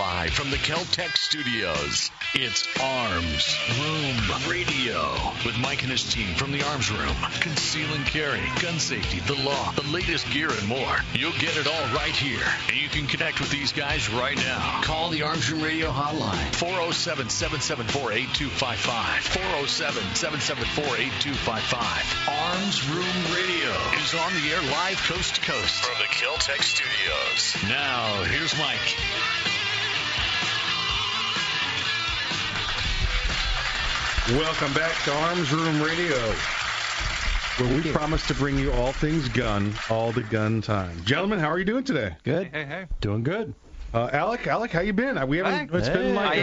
Live from the Kel-Tec Studios, it's Arms Room Radio with Mike and his team from the Arms Room. Conceal and carry, gun safety, the law, the latest gear, and more. You'll get it all right here. And you can connect with these guys right now. Call the Arms Room Radio hotline, 407-774-8255. 407-774-8255. Arms Room Radio is on the air live coast to coast from the Kel-Tec Studios. Now, here's Mike. Welcome back to Arms Room Radio, where we promise to bring you all things gun, all the gun time. Gentlemen, how are you doing today? Good. Hey. Doing good. Alec, how you been? We haven't. It's been like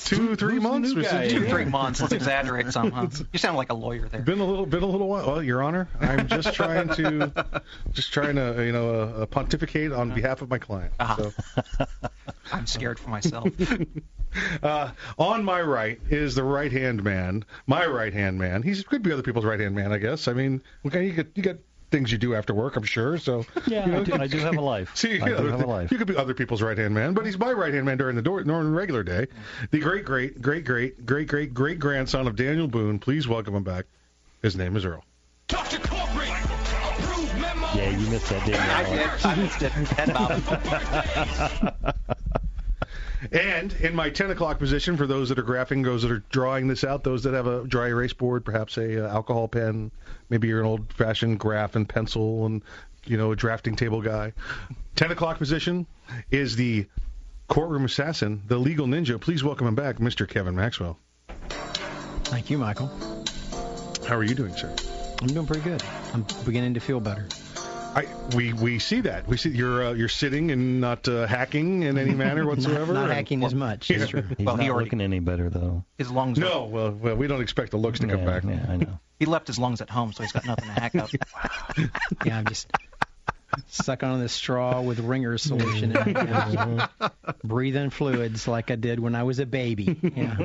two, three months. 2, 3 months. Let's exaggerate somehow. You sound like a lawyer there. Been a little while. Well, Your Honor, I'm just trying to, pontificate on behalf of my client. So. I'm scared for myself. On my right is the right-hand man. My right-hand man. He could be other people's right-hand man, I guess. I mean, okay, you got things you do after work, I'm sure. So yeah, I do have a life. You could be other people's right-hand man, but he's my right-hand man during the regular day. The great grandson of Daniel Boone. Please welcome him back. His name is Earl. Talk to corporate. Approve memo. Yeah, you missed that, didn't you? I missed it. And in my 10 o'clock position, for those that are graphing, those that are drawing this out, those that have a dry erase board, perhaps a alcohol pen. Maybe you're an old-fashioned graph and pencil and, a drafting table guy. 10 o'clock position is the courtroom assassin, the legal ninja. Please welcome him back, Mr. Kevin Maxwell. Thank you, Michael. How are you doing, sir? I'm doing pretty good. I'm beginning to feel better. We see that. We see you're sitting and not hacking in any manner whatsoever. not hacking as much. Yeah. True. He's not looking any better, though. His lungs. No, well, we don't expect the looks to come back. Yeah, I know. He left his lungs at home, so he's got nothing to hack up. Wow. Yeah, I'm just sucking on this straw with Ringer's solution. Breathe in fluids like I did when I was a baby. Yeah.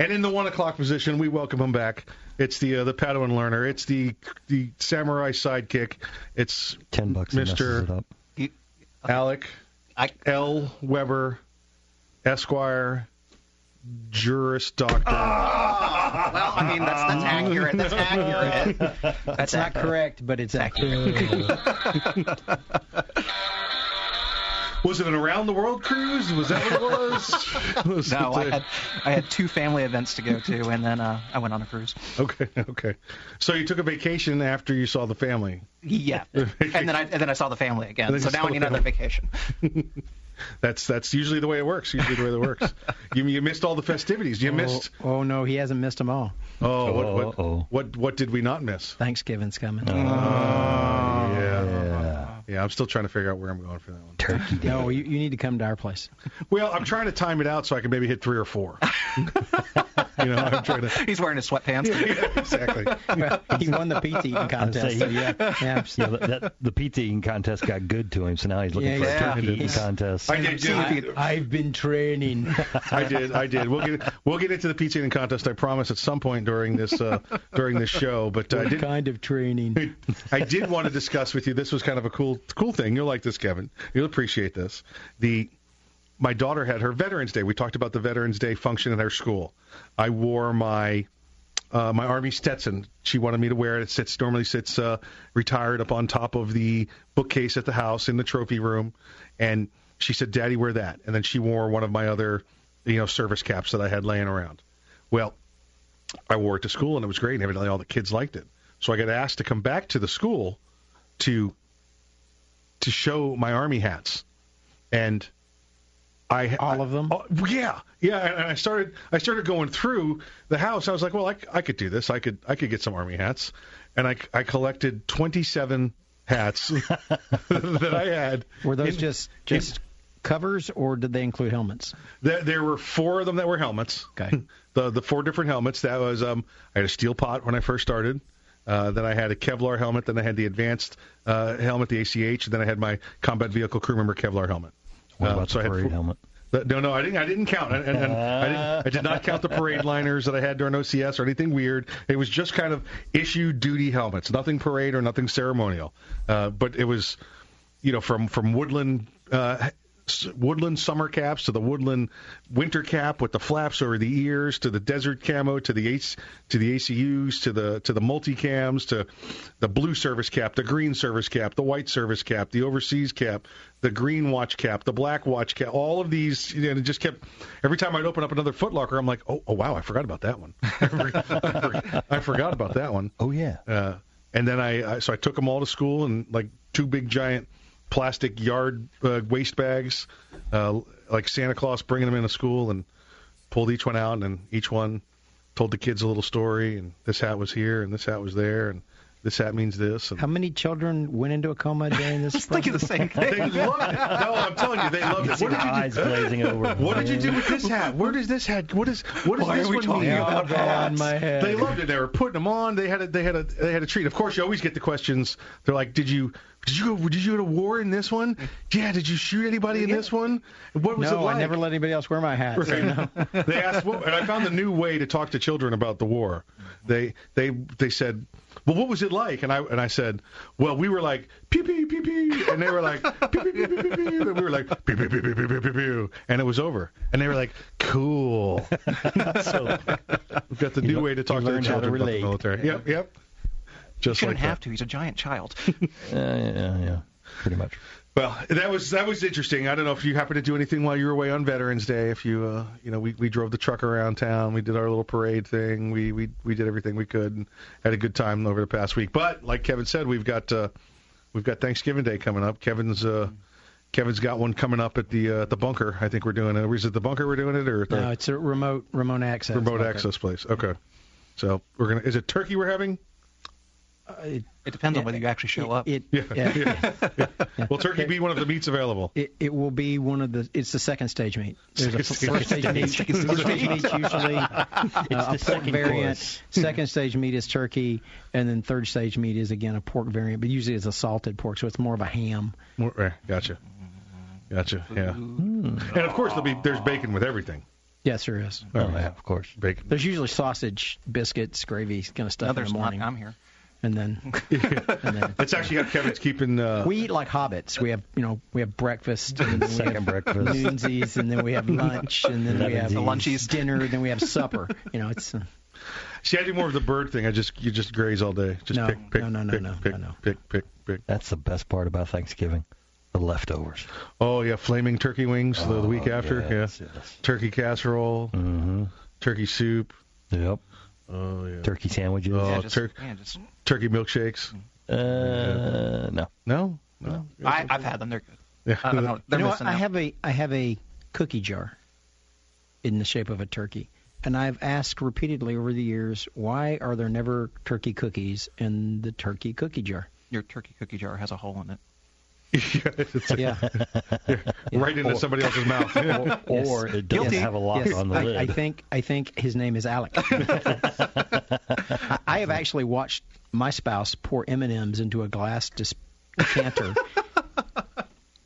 And in the 1 o'clock position, we welcome him back. It's the Padawan learner. It's the samurai sidekick. It's $10 Mr. Alec L. Weber, Esquire. Juris Doctor. Oh! Well, I mean, that's accurate. That's not correct, but it's accurate. Was it an around-the-world cruise? Was that what it was? No, I had 2 family events to go to, and then I went on a cruise. Okay. So you took a vacation after you saw the family. Yeah, and then I saw the family again. So now I need another vacation. That's usually the way it works. You missed all the festivities. Oh no, he hasn't missed them all. Oh, what did we not miss? Thanksgiving's coming. Oh, yeah. I'm still trying to figure out where I'm going for that one. Turkey. No, you need to come to our place. Well, I'm trying to time it out so I can maybe hit 3 or 4. I'm trying to. He's wearing his sweatpants. Yeah, exactly. Well, he won the pizza eating contest. The pizza eating contest got good to him, so now he's looking for a turkey eating contest. I've been training. I did. We'll get into the pizza eating contest, I promise, at some point during this show. But what kind of training? I did want to discuss with you. This was kind of a cool thing. You'll like this, Kevin. You'll appreciate this. My daughter had her Veterans Day. We talked about the Veterans Day function at her school. I wore my Army Stetson. She wanted me to wear it. It normally sits retired up on top of the bookcase at the house in the trophy room. And she said, "Daddy, wear that." And then she wore one of my other, service caps that I had laying around. Well, I wore it to school, and it was great, and evidently all the kids liked it. So I got asked to come back to the school to show my Army hats. And... all of them? And I started going through the house. I was like, well, I could do this. I could get some Army hats. And I collected 27 hats that I had. Were those just covers, or did they include helmets? There were 4 of them that were helmets. Okay. The 4 different helmets. That was I had a steel pot when I first started. Then I had a Kevlar helmet. Then I had the advanced helmet, the ACH. And then I had my combat vehicle crew member Kevlar helmet. What about the parade helmet? No, I didn't count. I did not count the parade liners that I had during OCS or anything weird. It was just kind of issue duty helmets, nothing parade or nothing ceremonial. But it was, from Woodland woodland summer caps to the woodland winter cap with the flaps over the ears, to the desert camo, to the ACUs, to the multicams, to the blue service cap, the green service cap, the white service cap, the overseas cap, the green watch cap, the black watch cap, all of these, and it just kept, every time I'd open up another Foot Locker, I'm like, oh wow, I forgot about that one. I forgot about that one. Oh, yeah. And then I took them all to school in like two big giant plastic yard waste bags, like Santa Claus bringing them into school, and pulled each one out, and then each one told the kids a little story, and this hat was here, and this hat was there, and this hat means this. And... How many children went into a coma during this? I was thinking the same thing. They loved it. No, I'm telling you, they loved it. What did you do? Eyes glazing over. What did you do with this hat? Where does this hat? What is Why this are we one mean about that? They loved it. They were putting them on. They had a treat. Of course, you always get the questions. They're like, Did you go to war in this one? Yeah, did you shoot anybody in this one? What was it like? No, I never let anybody else wear my hat. Right. So no. They asked, and I found a new way to talk to children about the war. They said, well, what was it like? And I said, well, we were like, pew, pew, pew, pew. And they were like, pew, pew, pew, pew, pew, pew. And we were like, pew, pew, pew, pew, pew, pew, pew. And it was over. And they were like, cool. So we've got the new way to talk to the children about the military. Yep. Just you shouldn't like have that. To. He's a giant child. Yeah, pretty much. Well, that was interesting. I don't know if you happened to do anything while you were away on Veterans Day. If you, we drove the truck around town. We did our little parade thing. We did everything we could and had a good time over the past week. But like Kevin said, we've got Thanksgiving Day coming up. Kevin's got one coming up at the bunker. I think we're doing it. Is it the bunker we're doing it, or no? It's a remote access. Remote bunker. Access place. Okay. So we're gonna. Is it turkey we're having? It depends on whether you actually show up. Yeah. Will turkey be one of the meats available? It will be one of the. It's the second stage meat. There's a first stage meat. First stage meat usually. It's the second variant. Second stage meat is turkey, and then third stage meat is again a pork variant, but usually it's a salted pork, so it's more of a ham. Gotcha. Yeah. And of course there's bacon with everything. Yes, there is. Yeah, of course. Bacon. There's usually sausage, biscuits, gravy, kind of stuff in the morning. I'm here. And then that's actually how Kevin's keeping. We eat like hobbits. We have, we have breakfast, and then second breakfast, noonsies, and then we have lunch, and then we have lunchies, dinner, and then we have supper. It's. See, I do more of the bird thing. You just graze all day. Just pick. That's the best part about Thanksgiving. The leftovers. Oh, yeah, flaming turkey wings the week after. Yes. Turkey casserole. Mm-hmm. Turkey soup. Yep. Oh, yeah. Turkey sandwiches. Oh, turkey milkshakes. No. I've had them. They're good. Yeah. I don't know. I have a cookie jar in the shape of a turkey, and I've asked repeatedly over the years, why are there never turkey cookies in the turkey cookie jar? Your turkey cookie jar has a hole in it. Right into somebody else's mouth. Or it doesn't have a lock on the lid. I think his name is Alec. I have actually watched my spouse pour M&Ms into a glass decanter,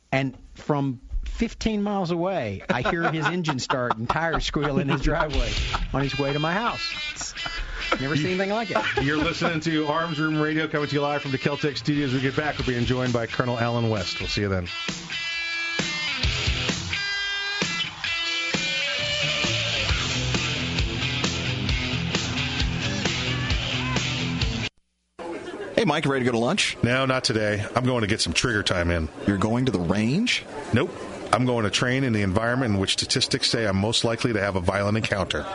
and from 15 miles away, I hear his engine start and tires squeal in his driveway on his way to my house. Never seen anything like it. You're listening to Arms Room Radio, coming to you live from the Kel-Tec Studios. When we get back, we'll be joined by Colonel Allen West. We'll see you then. Hey, Mike, ready to go to lunch? No, not today. I'm going to get some trigger time in. You're going to the range? Nope. I'm going to train in the environment in which statistics say I'm most likely to have a violent encounter.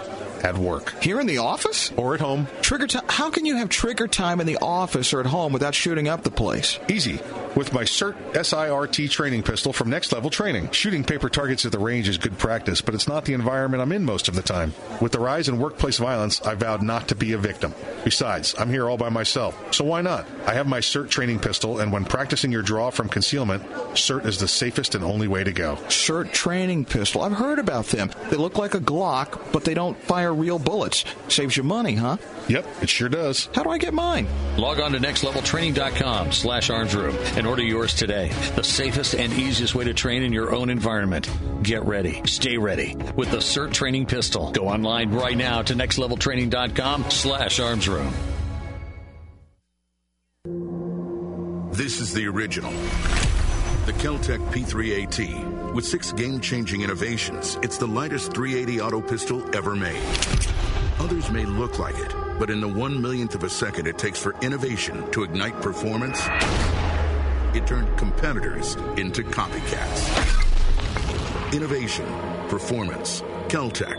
At work. Here in the office? Or at home. Trigger time. How can you have trigger time in the office or at home without shooting up the place? Easy. With my SIRT, S-I-R-T training pistol from Next Level Training. Shooting paper targets at the range is good practice, but it's not the environment I'm in most of the time. With the rise in workplace violence, I vowed not to be a victim. Besides, I'm here all by myself, so why not? I have my SIRT training pistol, and when practicing your draw from concealment, SIRT is the safest and only way to go. SIRT training pistol. I've heard about them. They look like a Glock, but they don't fire real bullets. Saves you money, huh? Yep, it sure does. How do I get mine? Log on to nextleveltraining.com/armsroom and order yours today. The safest and easiest way to train in your own environment. Get ready. Stay ready with the SIRT training pistol. Go online right now to nextleveltraining.com/armsroom. This is the original. The Kel-Tec P3AT. With 6 game-changing innovations, it's the lightest .380 auto pistol ever made. Others may look like it, but in the 1/1,000,000th of a second it takes for innovation to ignite performance, it turned competitors into copycats. Innovation. Performance. Kel-Tec.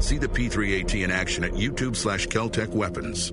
See the P3AT in action at YouTube/Kel-Tec Weapons.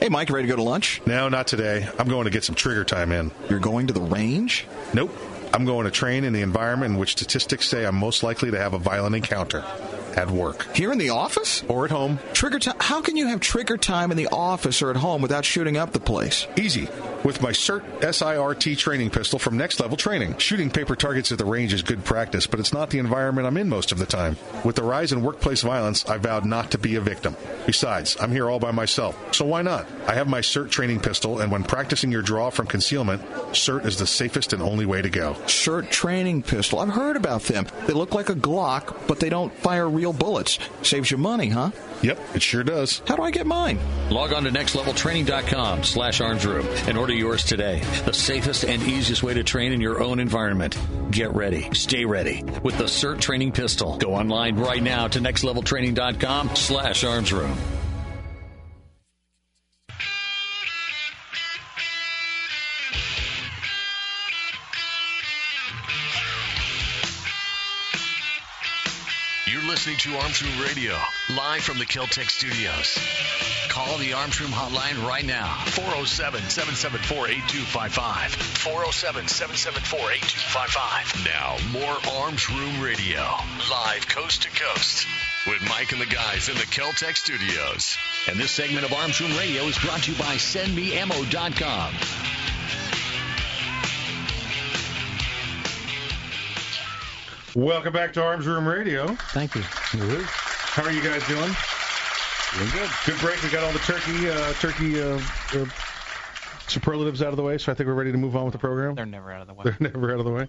Hey, Mike, ready to go to lunch? No, not today. I'm going to get some trigger time in. You're going to the range? Nope. I'm going to train in the environment in which statistics say I'm most likely to have a violent encounter. At work. Here in the office? Or at home. Trigger time? How can you have trigger time in the office or at home without shooting up the place? Easy. With my SIRT, S-I-R-T training pistol from Next Level Training. Shooting paper targets at the range is good practice, but it's not the environment I'm in most of the time. With the rise in workplace violence, I vowed not to be a victim. Besides, I'm here all by myself, so why not? I have my SIRT training pistol, and when practicing your draw from concealment, SIRT is the safest and only way to go. SIRT training pistol. I've heard about them. They look like a Glock, but they don't fire real bullets. Saves you money, huh? Yep, it sure does. How do I get mine? Log on to nextleveltraining.com/armsroom and order yours today. The safest and easiest way to train in your own environment. Get ready. Stay ready with the SIRT training pistol. Go online right now to nextleveltraining.com/armsroom. Listening to Arms Room Radio, live from the Kel-Tec Studios. Call the Arms Room hotline right now, 407-774-8255. 407-774-8255. Now, more Arms Room Radio, live coast to coast, with Mike and the guys in the Kel-Tec Studios. And this segment of Arms Room Radio is brought to you by SendMeAmmo.com. Welcome back to Arms Room Radio. Thank you. How are you guys doing? Doing good. Good break. We got all the turkey superlatives out of the way, so I think we're ready to move on with the program. They're never out of the way.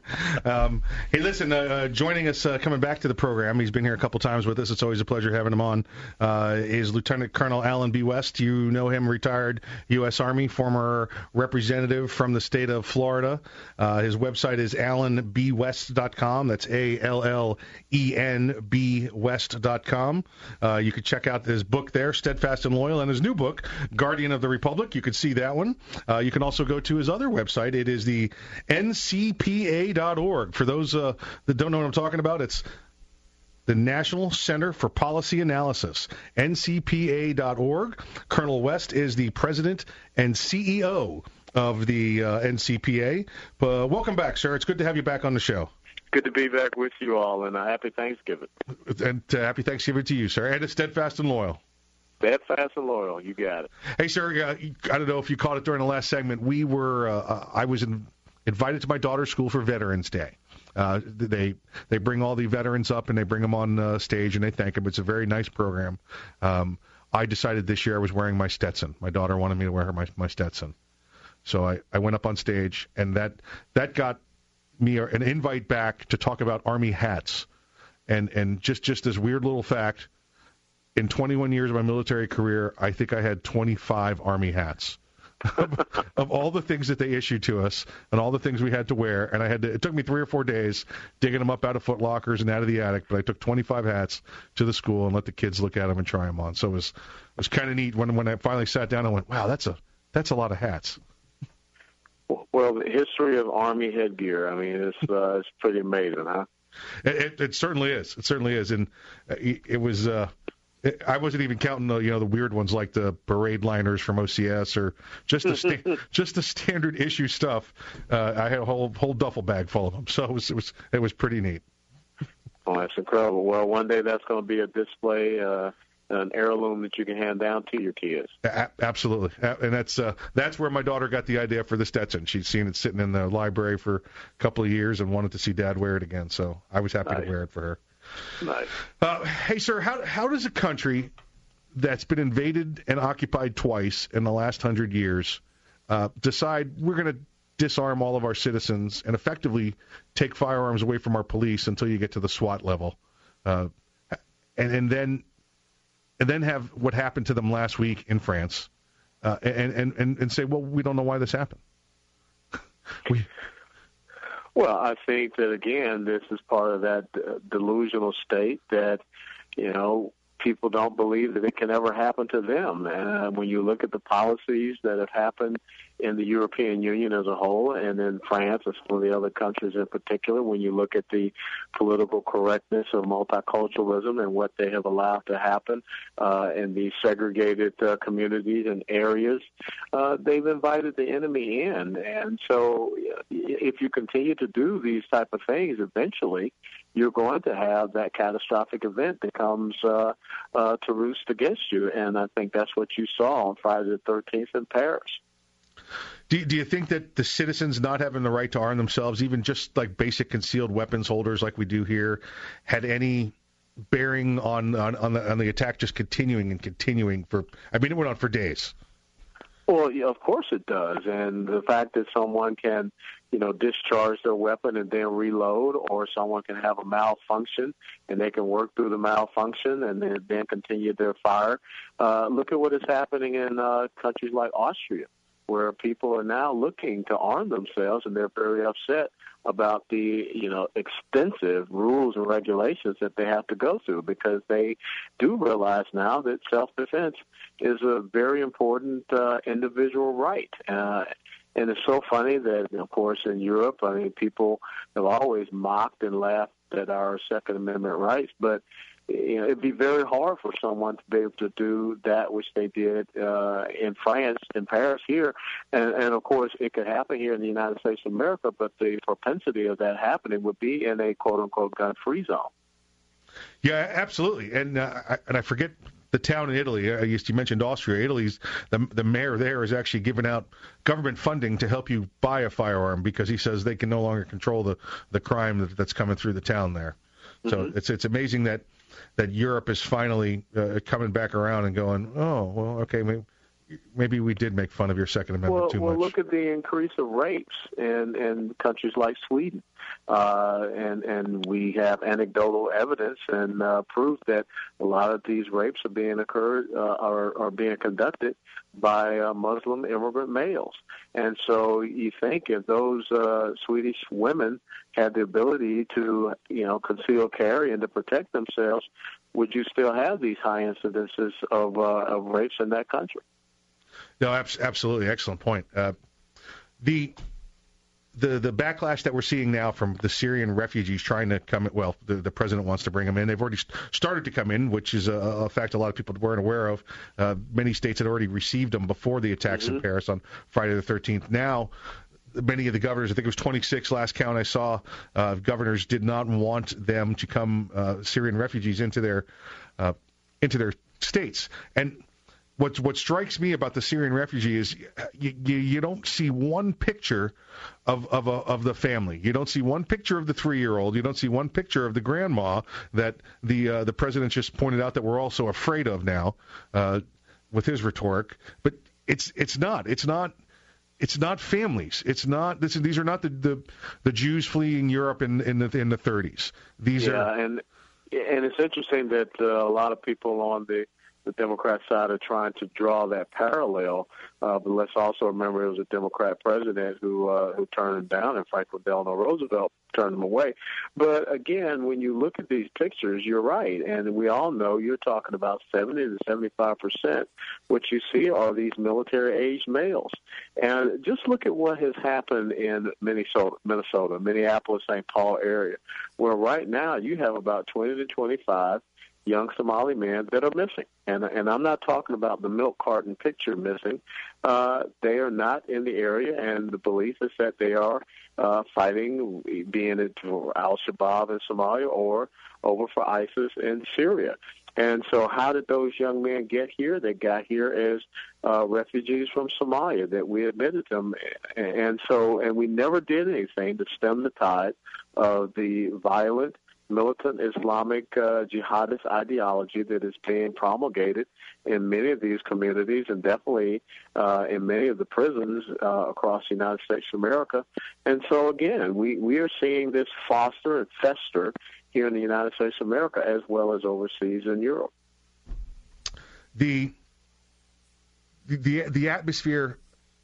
Hey, listen, joining us, coming back to the program, he's been here a couple times with us. It's always a pleasure having him on, is Lieutenant Colonel Allen B. West. You know him, retired U.S. Army, former representative from the state of Florida. His website is allenbwest.com. That's ALLENBwest.com. You can check out his book there, Steadfast and Loyal, and his new book, Guardian of the Republic. You could see that one. You can also go to his other website. It is the ncpa.org. For those that don't know what I'm talking about, it's the National Center for Policy Analysis, ncpa.org. Colonel West is the president and CEO of the NCPA. Welcome back, sir. It's good to have you back on the show. Good to be back with you all, and a happy Thanksgiving. And happy Thanksgiving to you, sir, and a Steadfast and Loyal. Steadfast and Loyal, you got it. Hey, sir, I don't know if you caught it during the last segment. We were, I was invited to my daughter's school for Veterans Day. They bring all the veterans up and they bring them on stage and they thank them. It's a very nice program. I decided this year I was wearing my Stetson. My daughter wanted me to wear her my Stetson, so I went up on stage, and that got me an invite back to talk about Army hats, and just this weird little fact. In 21 years of my military career, I think I had 25 Army hats of all the things that they issued to us and all the things we had to wear. And I had to, it took me 3 or 4 days digging them up out of Foot Lockers and out of the attic, but I took 25 hats to the school and let the kids look at them and try them on. So it was kind of neat when I finally sat down and went, wow, that's a lot of hats. Well, the history of Army headgear, I mean, it's pretty amazing, huh? It certainly is. It certainly is. And it was... I wasn't even counting the weird ones like the parade liners from OCS or just the just the standard issue stuff. I had a whole duffel bag full of them, so it was pretty neat. Oh, that's incredible! Well, one day that's going to be a display an heirloom that you can hand down to your kids. Absolutely. And that's where my daughter got the idea for the Stetson. She'd seen it sitting in the library for a couple of years and wanted to see Dad wear it again, so I was happy to wear it for her. Nice. Hey, sir, how does a country that's been invaded and occupied twice in the last 100 years decide we're going to disarm all of our citizens and effectively take firearms away from our police until you get to the SWAT level, and then have what happened to them last week in France, and say, well, we don't know why this happened. Well, I think that, again, this is part of that delusional state that, you know, people don't believe that it can ever happen to them. And when you look at the policies that have happened in the European Union as a whole and in France and some of the other countries in particular, when you look at the political correctness of multiculturalism and what they have allowed to happen in these segregated communities and areas, they've invited the enemy in. And so if you continue to do these type of things, eventually you're going to have that catastrophic event that comes to roost against you. And I think that's what you saw on Friday the 13th in Paris. Do you think that the citizens not having the right to arm themselves, even just like basic concealed weapons holders like we do here, had any bearing on the attack just continuing for, I mean, it went on for days? Well, yeah, of course it does. And the fact that someone can, you know, discharge their weapon and then reload, or someone can have a malfunction and they can work through the malfunction and then continue their fire. Look at what is happening in countries like Austria, where people are now looking to arm themselves, and they're very upset about the, you know, extensive rules and regulations that they have to go through, because they do realize now that self-defense is a very important individual right. And it's so funny that, of course, in Europe, I mean, people have always mocked and laughed at our Second Amendment rights, but you know, it'd be very hard for someone to be able to do that which they did in France, in Paris, here, and of course it could happen here in the United States of America. But the propensity of that happening would be in a quote-unquote gun-free zone. Yeah, absolutely. And I forget the town in Italy. I used to mention Austria. Italy's the mayor there is actually giving out government funding to help you buy a firearm because he says they can no longer control the crime that's coming through the town there. So it's amazing that Europe is finally coming back around and going, oh, well, okay, maybe we did make fun of your Second Amendment too much. Well, look at the increase of rapes in countries like Sweden. And we have anecdotal evidence and proof that a lot of these rapes are being conducted by Muslim immigrant males. And so you think if those Swedish women had the ability to, you know, conceal carry and to protect themselves, would you still have these high incidences of rapes in that country? No, absolutely. Excellent point. The backlash that we're seeing now from the Syrian refugees trying to come in, well, the president wants to bring them in. They've already started to come in, which is a fact a lot of people weren't aware of. Many states had already received them before the attacks in Paris on Friday the 13th. Now, many of the governors, I think it was 26 last count I saw, governors did not want them to come, Syrian refugees, into their states. And What strikes me about the Syrian refugee is you don't see one picture of the family. You don't see one picture of the 3-year-old. You don't see one picture of the grandma that the president just pointed out that we're all so afraid of now with his rhetoric. But it's not families. It's not these are not the Jews fleeing Europe in the 30s. And it's interesting that a lot of people on the Democrat side are trying to draw that parallel, but let's also remember it was a Democrat president who turned him down, and Franklin Delano Roosevelt turned him away. But again, when you look at these pictures, you're right, and we all know you're talking about 70 to 75%. What you see are these military-aged males, and just look at what has happened in Minnesota, Minneapolis, St. Paul area, where right now you have about 20 to 25. Young Somali men that are missing. And I'm not talking about the milk carton picture missing. They are not in the area, and the belief is that they are fighting, being it for Al-Shabaab in Somalia or over for ISIS in Syria. And so how did those young men get here? They got here as refugees from Somalia, that we admitted them. And we never did anything to stem the tide of the violent, militant Islamic jihadist ideology that is being promulgated in many of these communities, and definitely in many of the prisons across the United States of America. And so, again, we are seeing this foster and fester here in the United States of America as well as overseas in Europe. The atmosphere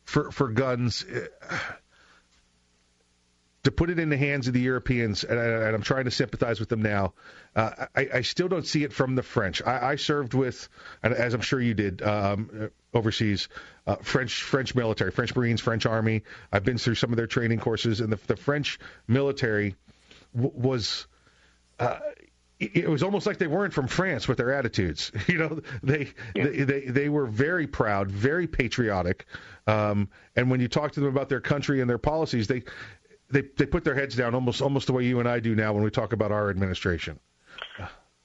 for guns, to put it in the hands of the Europeans, and I'm trying to sympathize with them now, I still don't see it from the French. I served with, as I'm sure you did, overseas, French military, French Marines, French Army. I've been through some of their training courses, and the French military was... It was almost like they weren't from France with their attitudes. You know, they were very proud, very patriotic, and when you talk to them about their country and their policies, they put their heads down almost the way you and I do now when we talk about our administration.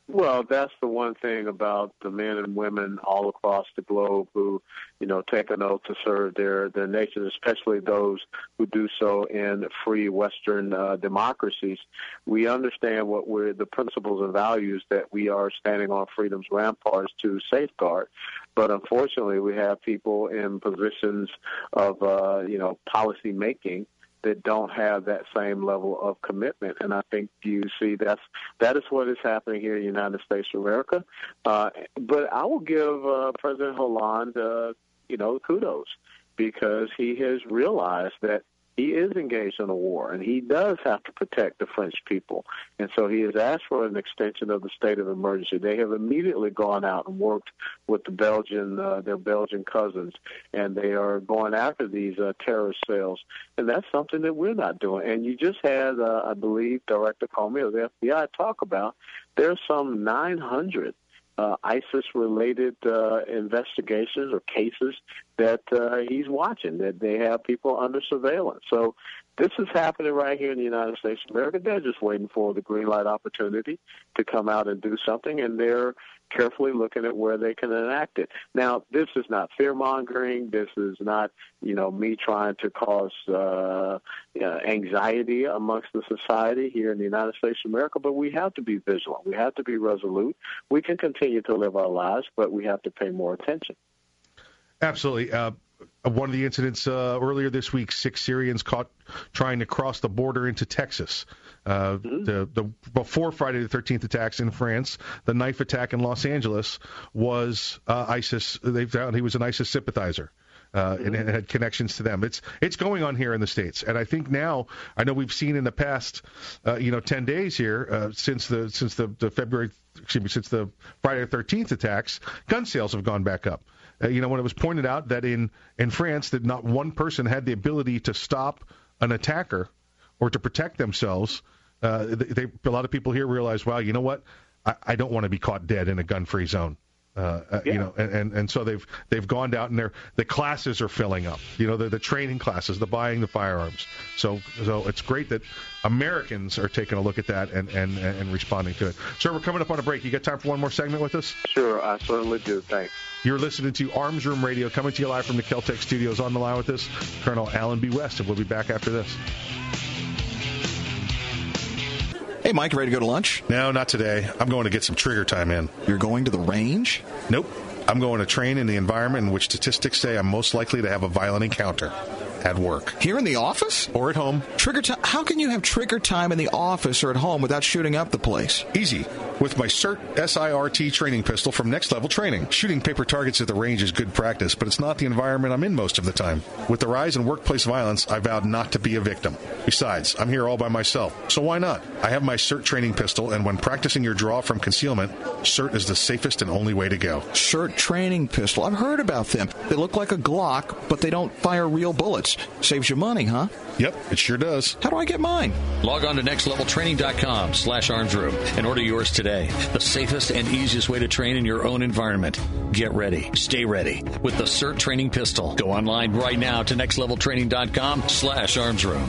Well, that's the one thing about the men and women all across the globe who, you know, take an oath to serve their nation, especially those who do so in free Western democracies. We understand what the principles and values that we are standing on freedom's ramparts to safeguard. But unfortunately, we have people in positions of, policy making that don't have that same level of commitment. And I think you see that is what is happening here in the United States of America. But I will give President Hollande, kudos, because he has realized that he is engaged in a war, and he does have to protect the French people. And so he has asked for an extension of the state of emergency. They have immediately gone out and worked with the their Belgian cousins, and they are going after these terrorist cells. And that's something that we're not doing. And you just had, I believe, Director Comey of the FBI talk about there's some 900 ISIS-related investigations or cases that he's watching, that they have people under surveillance. So this is happening right here in the United States of America. They're just waiting for the green light opportunity to come out and do something, and they're carefully looking at where they can enact it. Now, this is not fear-mongering. This is not, me trying to cause anxiety amongst the society here in the United States of America, but we have to be vigilant. We have to be resolute. We can continue to live our lives, but we have to pay more attention. Absolutely. One of the incidents earlier this week, 6 Syrians caught trying to cross the border into Texas. Before Friday the 13th attacks in France, the knife attack in Los Angeles was ISIS. They found he was an ISIS sympathizer and had connections to them. It's going on here in the States, and I think now, I know we've seen in the past, 10 days here since the Friday the 13th attacks, gun sales have gone back up. When it was pointed out that in France that not one person had the ability to stop an attacker or to protect themselves, a lot of people here realize, wow, you know what? I don't want to be caught dead in a gun-free zone. And so they've gone out, and the classes are filling up. The training classes, the buying the firearms. So it's great that Americans are taking a look at that and responding to it. Sir, we're coming up on a break. You got time for one more segment with us? Sure, I certainly do. Thanks. You're listening to Arms Room Radio, coming to you live from the Kel-Tec Studios. On the line with us, Colonel Allen B. West, and we'll be back after this. Hey, Mike, ready to go to lunch? No, not today. I'm going to get some trigger time in. You're going to the range? Nope. I'm going to train in the environment in which statistics say I'm most likely to have a violent encounter at work. Here in the office? Or at home. Trigger time? How can you have trigger time in the office or at home without shooting up the place? Easy. With my SIRT, S-I-R-T training pistol from Next Level Training. Shooting paper targets at the range is good practice, but it's not the environment I'm in most of the time. With the rise in workplace violence, I vowed not to be a victim. Besides, I'm here all by myself, so why not? I have my SIRT training pistol, and when practicing your draw from concealment, SIRT is the safest and only way to go. SIRT training pistol. I've heard about them. They look like a Glock, but they don't fire real bullets. Saves you money, huh? Yep, it sure does. How do I get mine? Log on to nextleveltraining.com/armsroom and order yours today. The safest and easiest way to train in your own environment. Get ready. Stay ready with the SIRT training pistol. Go online right now to nextleveltraining.com/armsroom.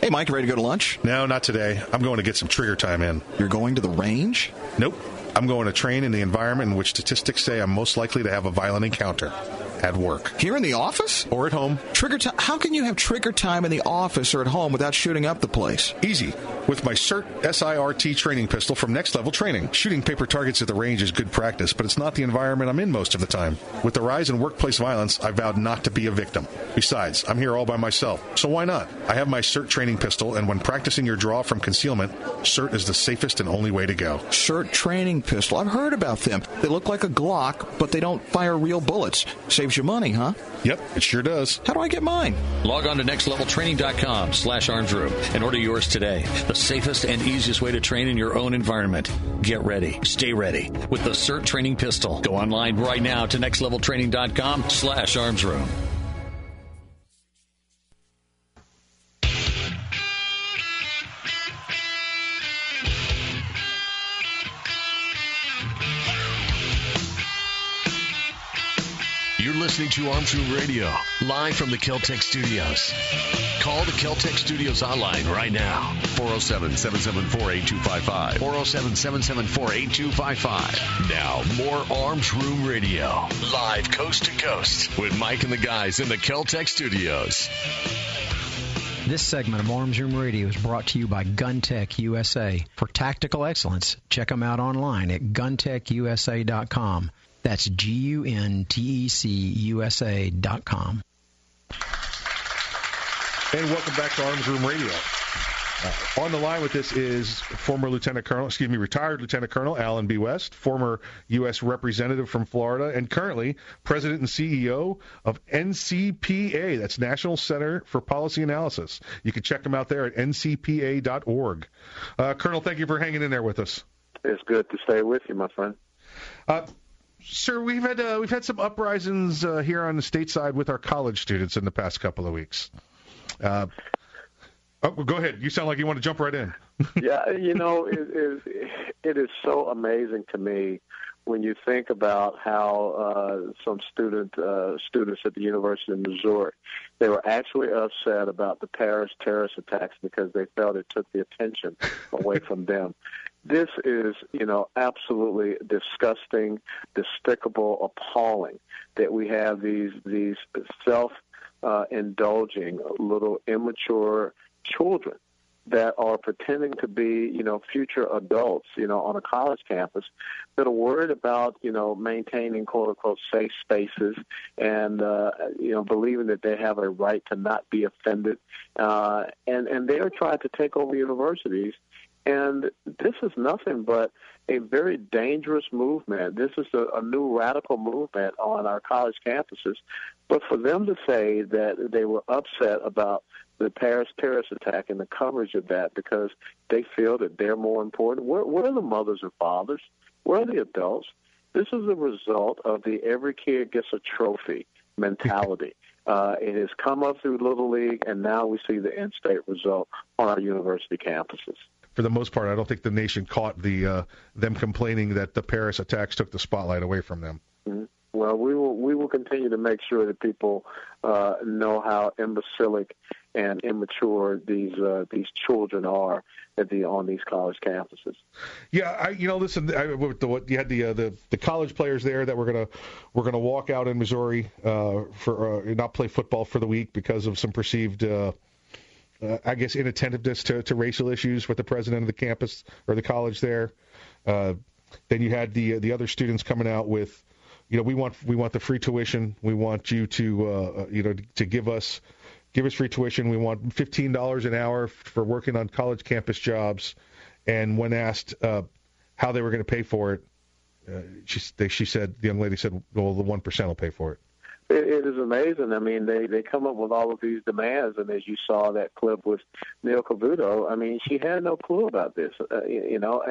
Hey, Mike, ready to go to lunch? No, not today. I'm going to get some trigger time in. You're going to the range? Nope. I'm going to train in the environment in which statistics say I'm most likely to have a violent encounter. At work. Here in the office? Or at home. Trigger time? How can you have trigger time in the office or at home without shooting up the place? Easy. With my SIRT, S-I-R-T training pistol from Next Level Training. Shooting paper targets at the range is good practice, but it's not the environment I'm in most of the time. With the rise in workplace violence, I vowed not to be a victim. Besides, I'm here all by myself, so why not? I have my SIRT training pistol, and when practicing your draw from concealment, SIRT is the safest and only way to go. SIRT training pistol. I've heard about them. They look like a Glock, but they don't fire real bullets. Saves you money, huh? Yep, it sure does. How do I get mine? Log on to nextleveltraining.com/armsroom and order yours today. The safest and easiest way to train in your own environment. Get ready. Stay ready with the SIRT training pistol. Go online right now to nextleveltraining.com/armsroom. Listening to Arms Room Radio, live from the Kel-Tec Studios. Call the Kel-Tec Studios online right now. 407-774-8255. 407-774-8255. Now, more Arms Room Radio, live coast to coast with Mike and the guys in the Kel-Tec Studios. This segment of Arms Room Radio is brought to you by GunTech USA. For tactical excellence, check them out online at GunTechUSA.com. That's GUNTECUSA.com. And welcome back to Arms Room Radio. On the line with us is retired Lieutenant Colonel Allen B. West, former U.S. representative from Florida, and currently president and CEO of NCPA. That's National Center for Policy Analysis. You can check them out there at ncpa.org. Colonel, thank you for hanging in there with us. It's good to stay with you, my friend. Sir, we've had some uprisings here on the stateside with our college students in the past couple of weeks. Go ahead. You sound like you want to jump right in. Yeah, you know, it is so amazing to me when you think about how some students at the University of Missouri, they were actually upset about the Paris terrorist attacks because they felt it took the attention away from them. This is, you know, absolutely disgusting, despicable, appalling that we have these self-indulging little immature children that are pretending to be, you know, future adults, you know, on a college campus that are worried about, you know, maintaining quote-unquote safe spaces and, you know, believing that they have a right to not be offended. And they are trying to take over universities. And this is nothing but a very dangerous movement. This is a new radical movement on our college campuses. But for them to say that they were upset about the Paris terrorist attack and the coverage of that because they feel that they're more important, where are the mothers and fathers? Where are the adults? This is the result of the every kid gets a trophy mentality. It has come up through Little League, and now we see the in-state result on our university campuses. For the most part, I don't think the nation caught them complaining that the Paris attacks took the spotlight away from them. Well, we will continue to make sure that people know how imbecilic and immature these children are on these college campuses. Yeah, you had the college players there that were gonna walk out in Missouri for not play football for the week because of some perceived I guess, inattentiveness to racial issues with the president of the campus or the college there. Then you had the other students coming out with, you know, we want the free tuition. We want you to, you know, to give us free tuition. We want $15 an hour for working on college campus jobs. And when asked how they were going to pay for it, the young lady said, well, the 1% will pay for it. It is amazing. I mean, they come up with all of these demands, and as you saw that clip with Neil Cavuto, I mean, she had no clue about this, you know.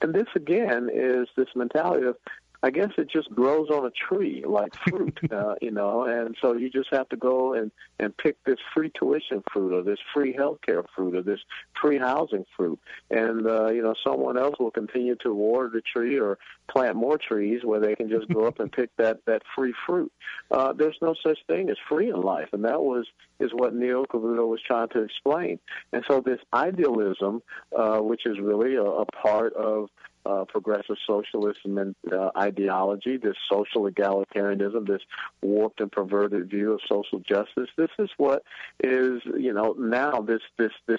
And this, again, is this mentality of, I guess it just grows on a tree like fruit, you know, and so you just have to go and pick this free tuition fruit or this free healthcare fruit or this free housing fruit. And, you know, someone else will continue to water the tree or plant more trees where they can just go up and pick that free fruit. There's no such thing as free in life, and that is what Neil Cavuto was trying to explain. And so this idealism, which is really a part of progressive socialism and ideology, this social egalitarianism, this warped and perverted view of social justice. This is what is, you know, now this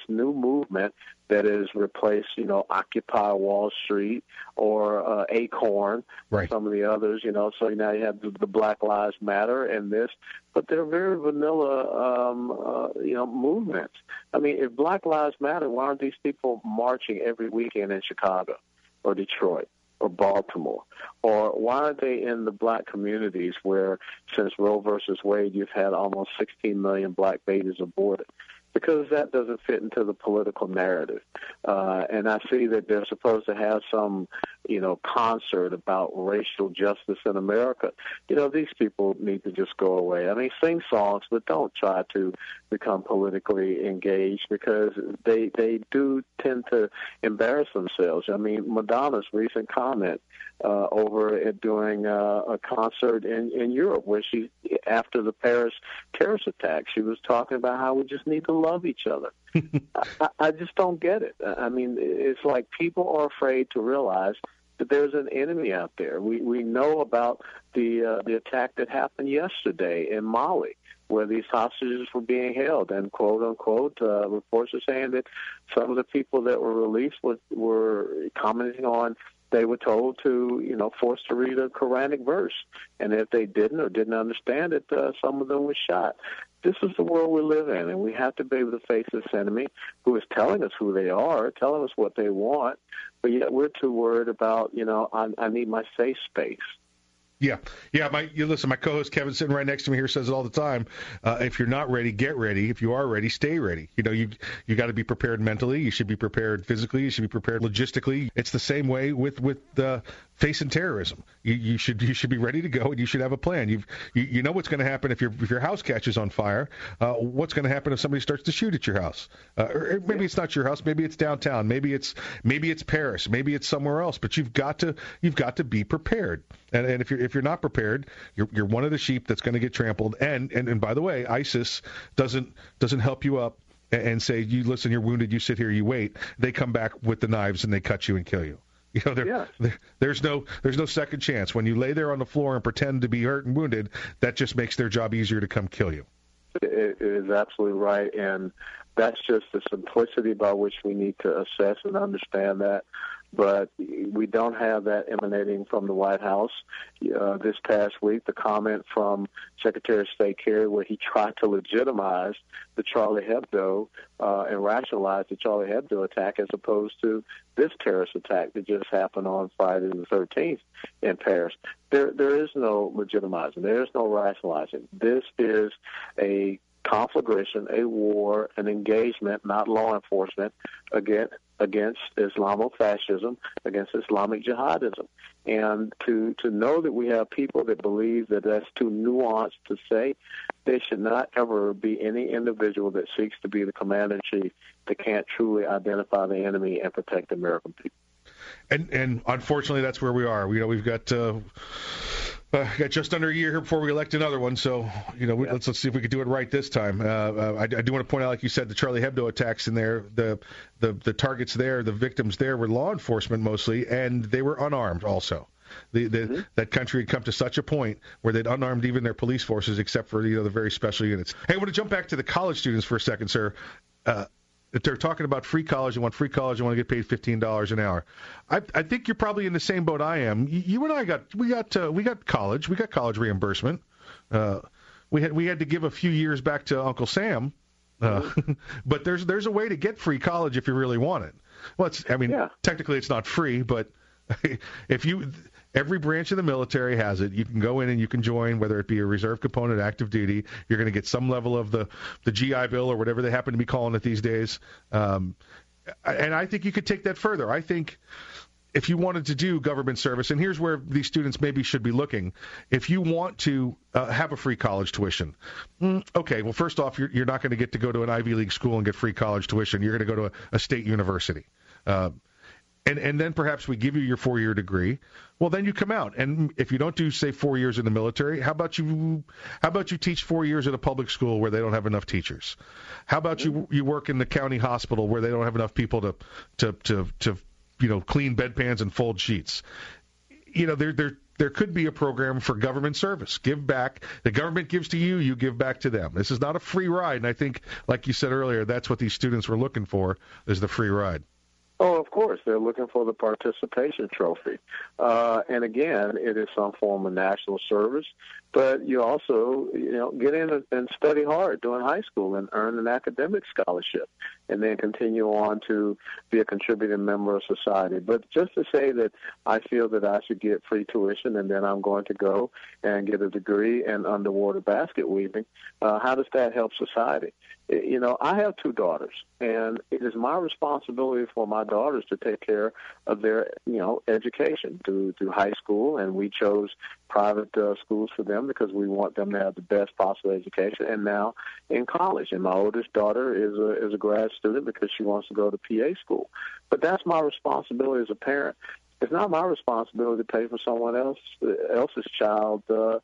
new movement that has replaced, you know, Occupy Wall Street or ACORN, right. Some of the others, you know. So now you have the Black Lives Matter and this, but they're very vanilla, you know, movements. I mean, if Black Lives Matter, why aren't these people marching every weekend in Chicago? Or Detroit, or Baltimore, or why aren't they in the black communities where, since Roe versus Wade, you've had almost 16 million black babies aborted? Because that doesn't fit into the political narrative. And I see that they're supposed to have some, you know, concert about racial justice in America. You know, these people need to just go away. I mean, sing songs, but don't try to become politically engaged because they do tend to embarrass themselves. I mean, Madonna's recent comment during a concert in Europe where she, after the Paris terrorist attack, she was talking about how we just need to love each other. I just don't get it. I mean, it's like people are afraid to realize that there's an enemy out there. We know about the attack that happened yesterday in Mali, where these hostages were being held, and quote unquote, reports are saying that some of the people that were released were commenting on they were told to, you know, forced to read a Quranic verse, and if they didn't or didn't understand it, some of them were shot. This is the world we live in, and we have to be able to face this enemy who is telling us who they are, telling us what they want, but yet we're too worried about, you know, I need my safe space. Yeah. Yeah. My co-host Kevin sitting right next to me here says it all the time. If you're not ready, get ready. If you are ready, stay ready. You know, you got to be prepared mentally. You should be prepared physically. You should be prepared logistically. It's the same way with facing terrorism. You should be ready to go, and you should have a plan. You know what's going to happen if your house catches on fire. What's going to happen if somebody starts to shoot at your house? Or maybe it's not your house. Maybe it's downtown. Maybe it's Paris. Maybe it's somewhere else. But you've got to be prepared. And if you're not prepared, you're one of the sheep that's going to get trampled. And by the way, ISIS doesn't help you up and say, you listen, you're wounded, you sit here, you wait. They come back with the knives and they cut you and kill you. You know, there's no second chance. When you lay there on the floor and pretend to be hurt and wounded, that just makes their job easier to come kill you. It is absolutely right, and that's just the simplicity by which we need to assess and understand that. But we don't have that emanating from the White House. This past week, the comment from Secretary of State Kerry, where he tried to legitimize the Charlie Hebdo and rationalize the Charlie Hebdo attack as opposed to this terrorist attack that just happened on Friday the 13th in Paris. There is no legitimizing. There is no rationalizing. This is a conflagration, a war, an engagement, not law enforcement, against Islamofascism, against Islamic jihadism. And to know that we have people that believe that that's too nuanced to say, there should not ever be any individual that seeks to be the commander-in-chief that can't truly identify the enemy and protect the American people. And unfortunately, that's where we are. You know, we've got just under a year here before we elect another one, so you know, let's see if we can do it right this time. I do want to point out, like you said, the Charlie Hebdo attacks in there, the targets there, the victims there were law enforcement mostly, and they were unarmed also. that country had come to such a point where they'd unarmed even their police forces, except for the very special units. Hey, I want to jump back to the college students for a second, sir. They're talking about free college. I want to get paid $15 an hour. I think you're probably in the same boat I am. You and I got college. We got college reimbursement. We had to give a few years back to Uncle Sam. But there's a way to get free college if you really want it. Well, technically it's not free, but every branch of the military has it. You can go in and you can join, whether it be a reserve component, active duty. You're going to get some level of the GI Bill or whatever they happen to be calling it these days. And I think you could take that further. I think if you wanted to do government service, and here's where these students maybe should be looking, if you want to have a free college tuition, okay, well, first off, you're not going to get to go to an Ivy League school and get free college tuition. You're going to go to a state university. And then perhaps we give you your four-year degree. Well, then you come out. And if you don't do, say, 4 years in the military, how about you teach 4 years at a public school where they don't have enough teachers? How about you work in the county hospital where they don't have enough people to clean bedpans and fold sheets? You know, there could be a program for government service. Give back. The government gives to you, you give back to them. This is not a free ride. And I think, like you said earlier, that's what these students were looking for, is the free ride. Oh, of course. They're looking for the participation trophy. And again, it is some form of national service. But you also, get in and study hard during high school and earn an academic scholarship and then continue on to be a contributing member of society. But just to say that I feel that I should get free tuition and then I'm going to go and get a degree in underwater basket weaving, how does that help society? You know, I have two daughters, and it is my responsibility for my daughters to take care of their, education through high school, and we chose private schools for them because we want them to have the best possible education. And now in college, and my oldest daughter is a grad student because she wants to go to PA school. But that's my responsibility as a parent. It's not my responsibility to pay for someone else's child to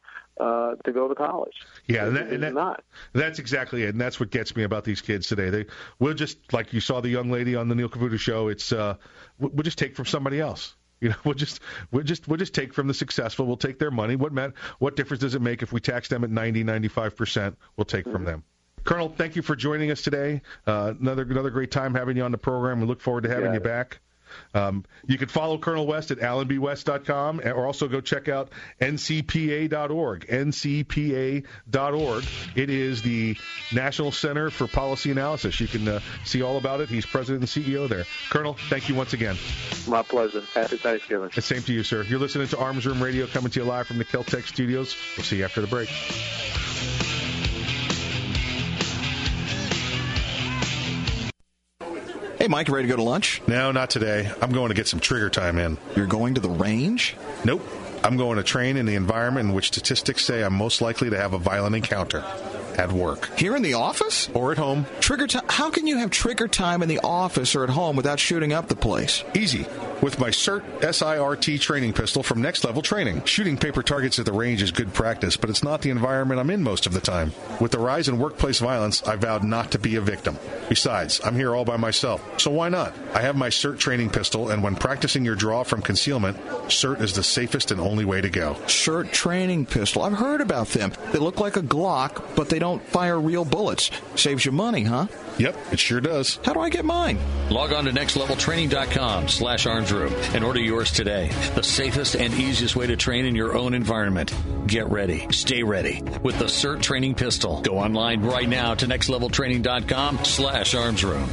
go to college. Yeah, that's exactly it, and that's what gets me about these kids today. We'll just, like you saw the young lady on the Neil Cavuto show, it's we'll just take from somebody else. We'll just take from the successful. We'll take their money. What difference does it make if we tax them at 90, 95%? We'll take from them. Colonel, thank you for joining us today. Another great time having you on the program. We look forward to having you back. You can follow Colonel West at allenbwest.com, or also go check out ncpa.org, ncpa.org. It is the National Center for Policy Analysis. You can see all about it. He's president and CEO there. Colonel, thank you once again. My pleasure. Happy Thanksgiving. The same to you, sir. You're listening to Arms Room Radio, coming to you live from the Kel-Tec studios. We'll see you after the break. Hey, Mike, ready to go to lunch? No, not today. I'm going to get some trigger time in. You're going to the range? Nope. I'm going to train in the environment in which statistics say I'm most likely to have a violent encounter. At work. Here in the office? Or at home. Trigger time? How can you have trigger time in the office or at home without shooting up the place? Easy. With my SIRT, S-I-R-T training pistol from Next Level Training. Shooting paper targets at the range is good practice, but it's not the environment I'm in most of the time. With the rise in workplace violence, I vowed not to be a victim. Besides, I'm here all by myself, so why not? I have my SIRT training pistol, and when practicing your draw from concealment, SIRT is the safest and only way to go. SIRT training pistol. I've heard about them. They look like a Glock, but they don't fire real bullets. Saves you money, huh? Yep, it sure does. How do I get mine? Log on to nextleveltraining.com/armsroom and order yours today. The safest and easiest way to train in your own environment. Get ready. Stay ready with the SIRT training pistol. Go online right now to nextleveltraining.com/armsroom.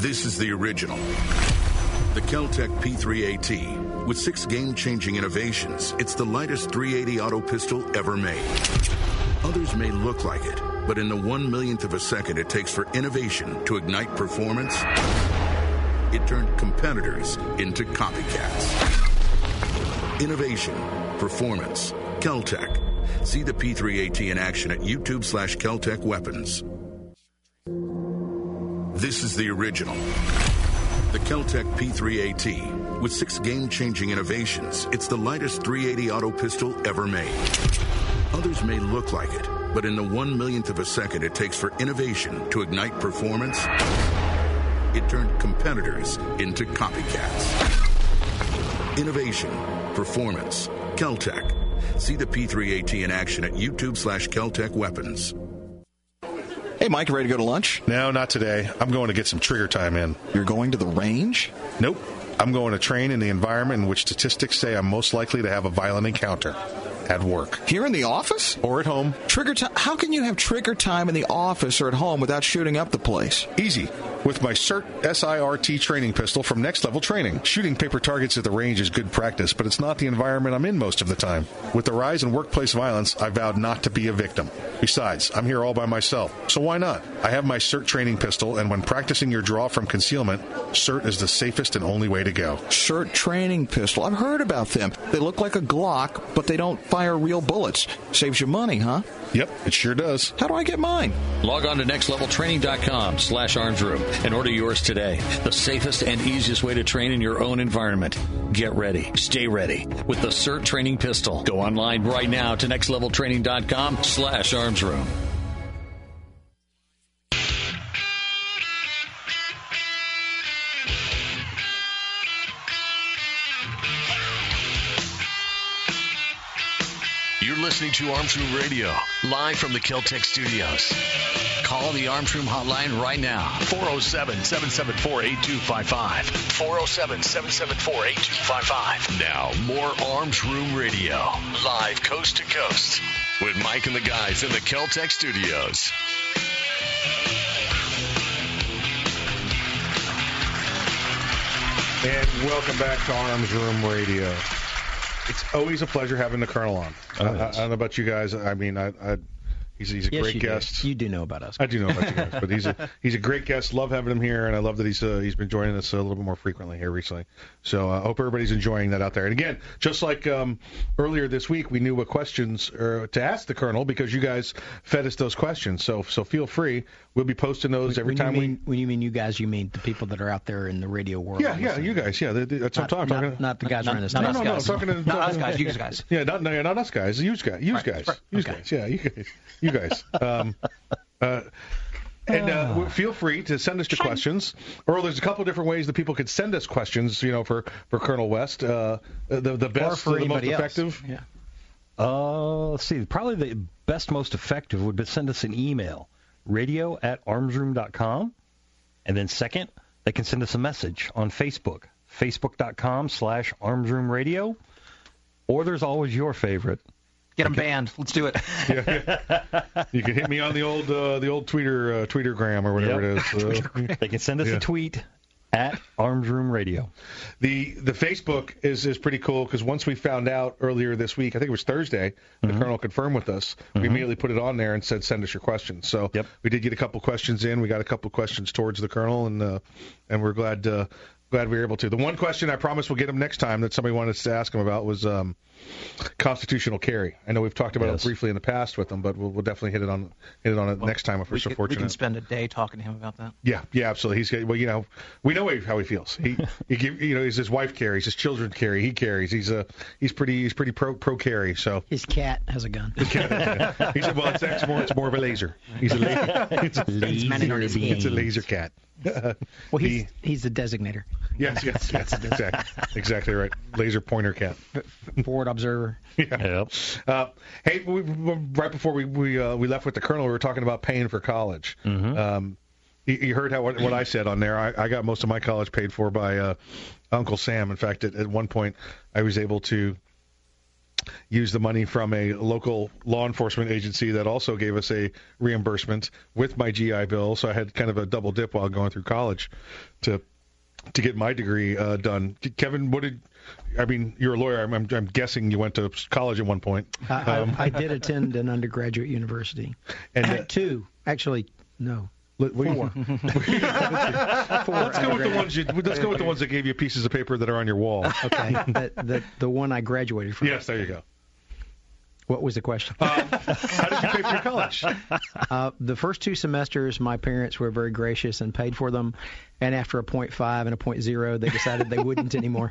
This is the original. The Kel-Tec P3AT. With 6 game-changing innovations, it's the lightest .380 auto pistol ever made. Others may look like it, but in the 1/1,000,000th of a second it takes for innovation to ignite performance, it turned competitors into copycats. Innovation. Performance. Kel-Tec. See the P3AT in action at YouTube/Kel-Tec Weapons. This is the original. The Kel-Tec P3AT. With 6 game-changing innovations, it's the lightest .380 auto pistol ever made. Others may look like it, but in the 1/1,000,000th of a second it takes for innovation to ignite performance, it turned competitors into copycats. innovation, performance, Kel-Tec. See the P3AT in action at YouTube/Kel-Tec Weapons. Hey, Mike, ready to go to lunch? No, not today. I'm going to get some trigger time in. You're going to the range? Nope. I'm going to train in the environment in which statistics say I'm most likely to have a violent encounter at work. Here in the office? Or at home. Trigger time? How can you have trigger time in the office or at home without shooting up the place? Easy. With my SIRT, S-I-R-T training pistol from Next Level Training. Shooting paper targets at the range is good practice, but it's not the environment I'm in most of the time. With the rise in workplace violence, I vowed not to be a victim. Besides, I'm here all by myself, so why not? I have my SIRT training pistol, and when practicing your draw from concealment, SIRT is the safest and only way to go. SIRT training pistol. I've heard about them. They look like a Glock, but they don't fire real bullets. Saves you money, huh? Yep, it sure does. How do I get mine? Log on to nextleveltraining.com/armsroom and order yours today. The safest and easiest way to train in your own environment. Get ready. Stay ready with the SIRT training pistol. Go online right now to nextleveltraining.com/armsroom. Listening to Arms Room Radio, live from the Kel-Tec Studios. Call the Arms Room hotline right now, 407-774-8255, 407-774-8255. Now, more Arms Room Radio, live coast to coast, with Mike and the guys in the Kel-Tec Studios. And welcome back to Arms Room Radio. It's always a pleasure having the Colonel on. I don't know about you guys. I mean, he's a great guest. You do know about us. I do know about you guys, but he's a great guest. Love having him here, and I love that he's been joining us a little bit more frequently here recently. So I hope everybody's enjoying that out there. And again, just like earlier this week, we knew what questions to ask the Colonel because you guys fed us those questions. So feel free. We'll be posting those every time we... When you mean you guys, you mean the people that are out there in the radio world. Yeah, you guys. Yeah, that's what I'm talking about. Not the guys running this. No, I'm talking to... Not us guys, you guys. Yeah, not us guys. You guys. Yeah, you guys. Feel free to send us your questions. Or there's a couple different ways that people could send us questions, for Colonel West. The best, or the most effective. Yeah. Let's see. Probably the best, most effective would be send us an email. radio@armsroom.com. And then second, they can send us a message on Facebook, facebook.com/armsroomradio. Or there's always your favorite. Get them banned. Let's do it. Yeah. You can hit me on the old Tweetergram or whatever it is. They can send us a tweet. At Arms Room Radio. The Facebook is pretty cool because once we found out earlier this week, I think it was Thursday, the Colonel confirmed with us. We immediately put it on there and said, send us your questions. So we did get a couple questions in. We got a couple questions towards the Colonel, and we're glad we were able to. The one question I promise we'll get him next time that somebody wanted us to ask him about was constitutional carry. I know we've talked about it briefly in the past with him, but we'll definitely hit it on it next time if we're so fortunate. We can spend a day talking to him about that. Yeah, absolutely. He's we know how he feels. He's his wife carries, his children carry, he carries. He's pretty pro carry. So his cat has a gun. He said, it's more of a laser. He's a laser. It's a laser cat. He's the designator. Yes, exactly right. Laser pointer cat. Forward observer. Yeah. Hey, right before we left with the Colonel, we were talking about paying for college. You heard what I said on there. I got most of my college paid for by Uncle Sam. In fact, at one point, I was able to use the money from a local law enforcement agency that also gave us a reimbursement with my GI Bill. So I had kind of a double dip while going through college to get my degree done. Kevin, you're a lawyer. I'm guessing you went to college at one point. I did attend an undergraduate university. And Four. Let's go with the ones that gave you pieces of paper that are on your wall. Okay. The one I graduated from. Yes, there you go. What was the question? How did you pay for your college? The first two semesters, my parents were very gracious and paid for them. And after a 0.5 and a 0.0, they decided they wouldn't anymore.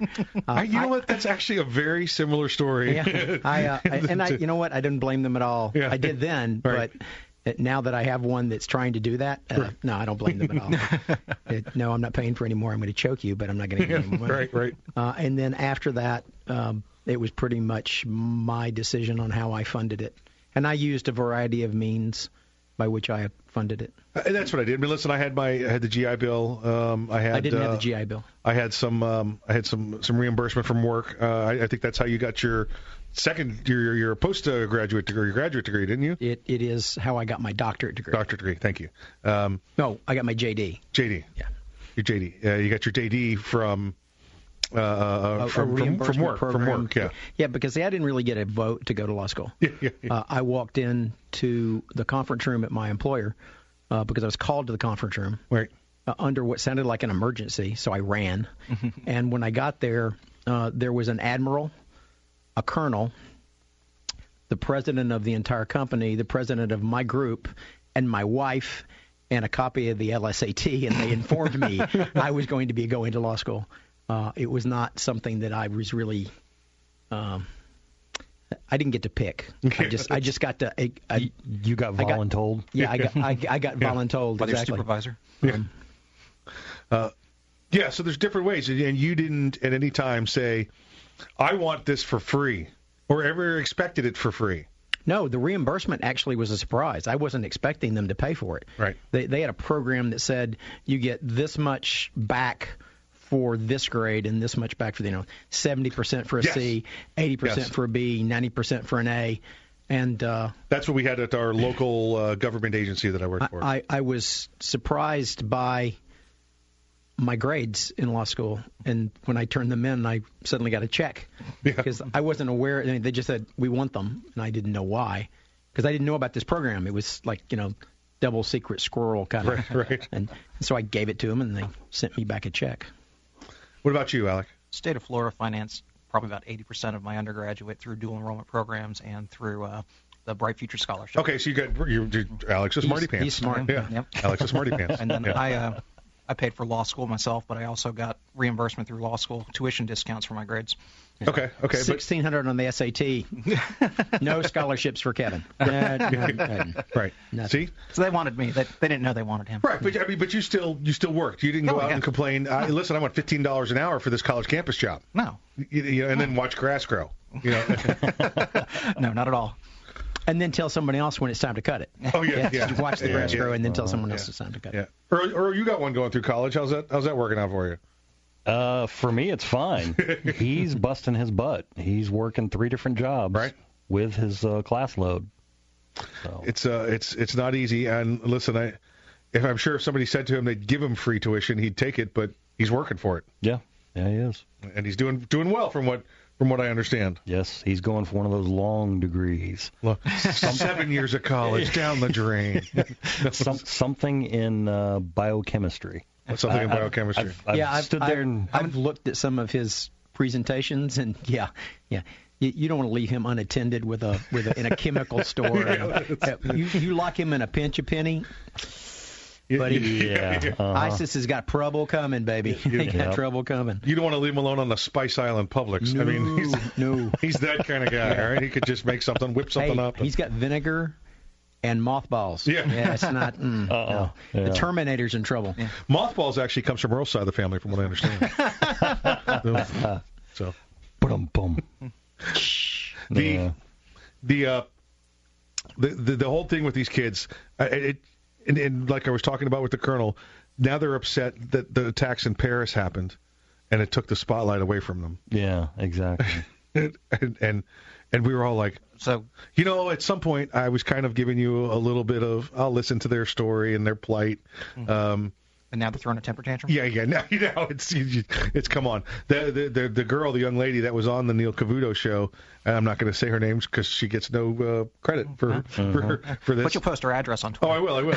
That's actually a very similar story. Yeah. And I didn't blame them at all. Yeah. I did then, right. But now that I have one that's trying to do that, sure. No, I don't blame them at all. No, I'm not paying for any more. I'm going to choke you, but I'm not going to give you any money. Right. And then after that, it was pretty much my decision on how I funded it. And I used a variety of means by which I funded it. And that's what I did. I mean, listen, I had the GI Bill. I didn't have the GI Bill. I had some reimbursement from work. I think that's how you got your your postgraduate degree, your graduate degree, didn't you? It is how I got my doctorate degree. Doctorate degree, thank you. No, I got my JD. JD. Yeah. Your JD. You got your JD from work. Program. From work, yeah. Yeah, because see, I didn't really get a vote to go to law school. Yeah. I walked in to the conference room at my employer because I was called to the conference room under what sounded like an emergency, so I ran. And when I got there, there was an admiral, a colonel, the president of the entire company, the president of my group, and my wife, and a copy of the LSAT, and they informed me I was going to be going to law school. It was not something that I was really. I didn't get to pick. I just got to. You got voluntold. I got voluntold. By your supervisor. So there's different ways, and you didn't at any time say, "I want this for free," or ever expected it for free. No, the reimbursement actually was a surprise. I wasn't expecting them to pay for it. Right. They had a program that said you get this much back for this grade and this much back for 70% for a C, 80% for a B, 90% for an A, and that's what we had at our local government agency that I worked for. I was surprised by my grades in law school, and when I turned them in, I suddenly got a check because I wasn't aware. They just said we want them, and I didn't know why because I didn't know about this program. It was like double secret squirrel kind of, right. And so I gave it to them, and they sent me back a check. What about you, Alec? State of Florida financed probably about 80% of my undergraduate through dual enrollment programs and through the Bright Future Scholarship. Okay, so you got Alex the Smarty Pants. He's smart. Yeah. Yep. Alex the Smarty Pants. And then I paid for law school myself, but I also got reimbursement through law school tuition discounts for my grades. Yeah. Okay. $1,600 on the SAT. No scholarships for Kevin. Right. Nothing. See? So they wanted me. They didn't know they wanted him. Right, but I mean, but you still worked. You didn't go out and complain. Listen, I want $15 an hour for this college campus job. No. Then watch grass grow. No, not at all. And then tell somebody else when it's time to cut it. Oh, yeah. Watch the grass grow and then tell someone else it's time to cut it. Or you got one going through college. How's that working out for you? For me, it's fine. He's busting his butt. He's working 3 different jobs with his class load. So. It's not easy. And listen, I'm sure if somebody said to him they'd give him free tuition, he'd take it, but he's working for it. Yeah, he is. And he's doing well from what I understand. Yes, he's going for one of those long degrees. Look, 7 years of college, down the drain. Something in biochemistry. Something in biochemistry. I've stood there and... I've looked at some of his presentations, and you don't want to leave him unattended in a chemical store. You lock him in a pinch a penny... Buddy, ISIS has got trouble coming, baby. They got trouble coming. You don't want to leave him alone on the Spice Island Publix. No, I mean, he's that kind of guy, all right? He could just make something, whip something up. He's got vinegar and mothballs. Yeah, it's not. No. Yeah. The Terminator's in trouble. Yeah. Mothballs actually comes from Earl's side of the family, from what I understand. So, boom. The whole thing with these kids, And like I was talking about with the colonel, now they're upset that the attacks in Paris happened, and it took the spotlight away from them. Yeah, exactly. and we were all like, so at some point I was kind of giving you a little bit of, I'll listen to their story and their plight. Mm-hmm. And now they're throwing a temper tantrum? Yeah. Now it's come on. The young lady that was on the Neil Cavuto show, and I'm not going to say her name because she gets no credit for this. But you'll post her address on Twitter. Oh, I will.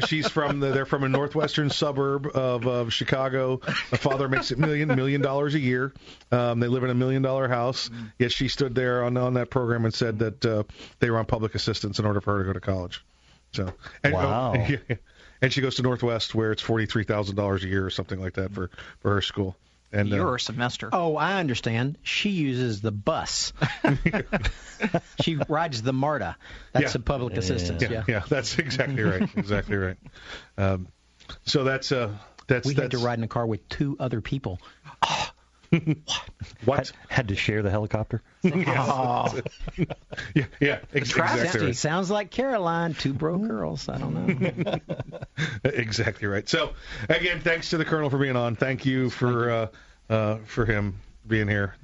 She's they're from a northwestern suburb of Chicago. Her father makes a million dollars a year. They live in a $1 million house. Yet she stood there on that program and said that they were on public assistance in order for her to go to college. So. And, wow. And she goes to Northwest, where it's $43,000 a year or something like that for her school. And, your semester. Oh, I understand. She uses the bus. She rides the MARTA. That's the public assistance. Yeah, that's exactly right. Exactly right. So that's. We had to ride in a car with two other people. Oh. What? Had to share the helicopter. Oh. Yeah. Exactly right. Sounds like Caroline, two broke girls. I don't know. Exactly right. So, again, thanks to the Colonel for being on. Thank you for him being here.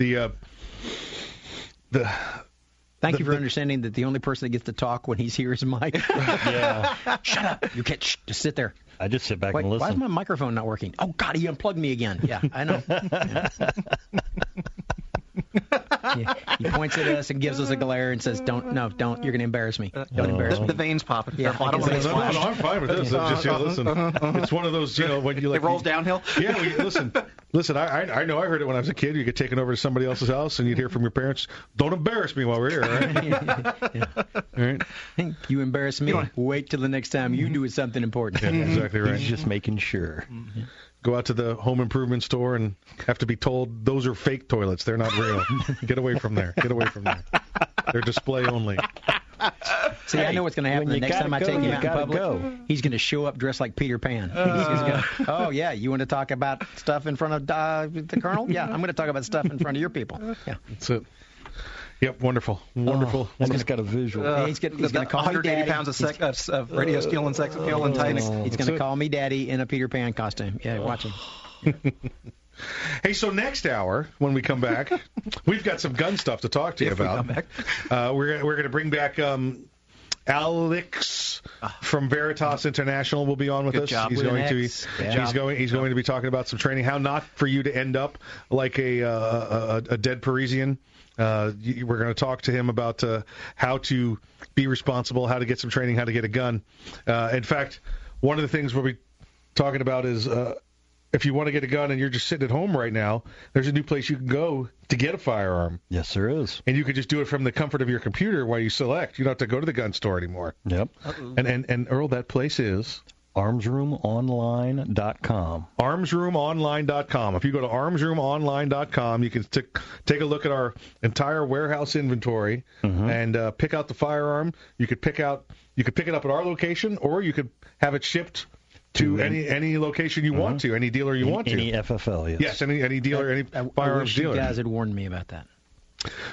Thank you for understanding that the only person that gets to talk when he's here is Mike. Yeah. Shut up. You can't just sit there. I just sit back and listen. Why is my microphone not working? Oh, God, he unplugged me again. Yeah, I know. Yeah. He points at us and gives us a glare and says, don't, you're going to embarrass me. Don't embarrass me. The veins popping. Yeah, no, I'm fine with this. Just listen. It's one of those, when you like... It rolls downhill? Yeah, listen, I know I heard it when I was a kid. You get taken over to somebody else's house and you'd hear from your parents, don't embarrass me while we're here, all right? All right? You embarrass me. Wait till the next time you do something important. Yeah, exactly right. He's just making sure. Mm-hmm. Go out to the home improvement store and have to be told those are fake toilets. They're not real. Get away from there. Get away from there. They're display only. See, I know what's going to happen the next time I take him out in public. He's going to show up dressed like Peter Pan. He's gonna, you want to talk about stuff in front of the Colonel? Yeah, I'm going to talk about stuff in front of your people. Yeah. That's it. Yep, wonderful. He's got a visual. He's going to call me daddy. 180 pounds of radio skill and sex appeal and tightness. He's going to call me daddy in a Peter Pan costume. Yeah, watch him. Yeah. Hey, so next hour, when we come back, we've got some gun stuff to talk to you about. We come back. We're going to bring back... Alex from Veritas International will be on with us. He's going to be talking about some training, how not for you to end up like a dead Parisian. We're going to talk to him about how to be responsible, how to get some training, how to get a gun. In fact, one of the things we'll be talking about is if you want to get a gun and you're just sitting at home right now, there's a new place you can go to get a firearm. Yes, there is. And you can just do it from the comfort of your computer while you select. You don't have to go to the gun store anymore. Yep. And Earl, that place is... ArmsRoomOnline.com. ArmsRoomOnline.com. If you go to ArmsRoomOnline.com, you can take a look at our entire warehouse inventory and pick out the firearm. You could pick it up at our location, or you could have it shipped... To any location you want to, any dealer you want to. Any FFL, yes. Yes, any dealer, any firearms dealer. You guys had warned me about that.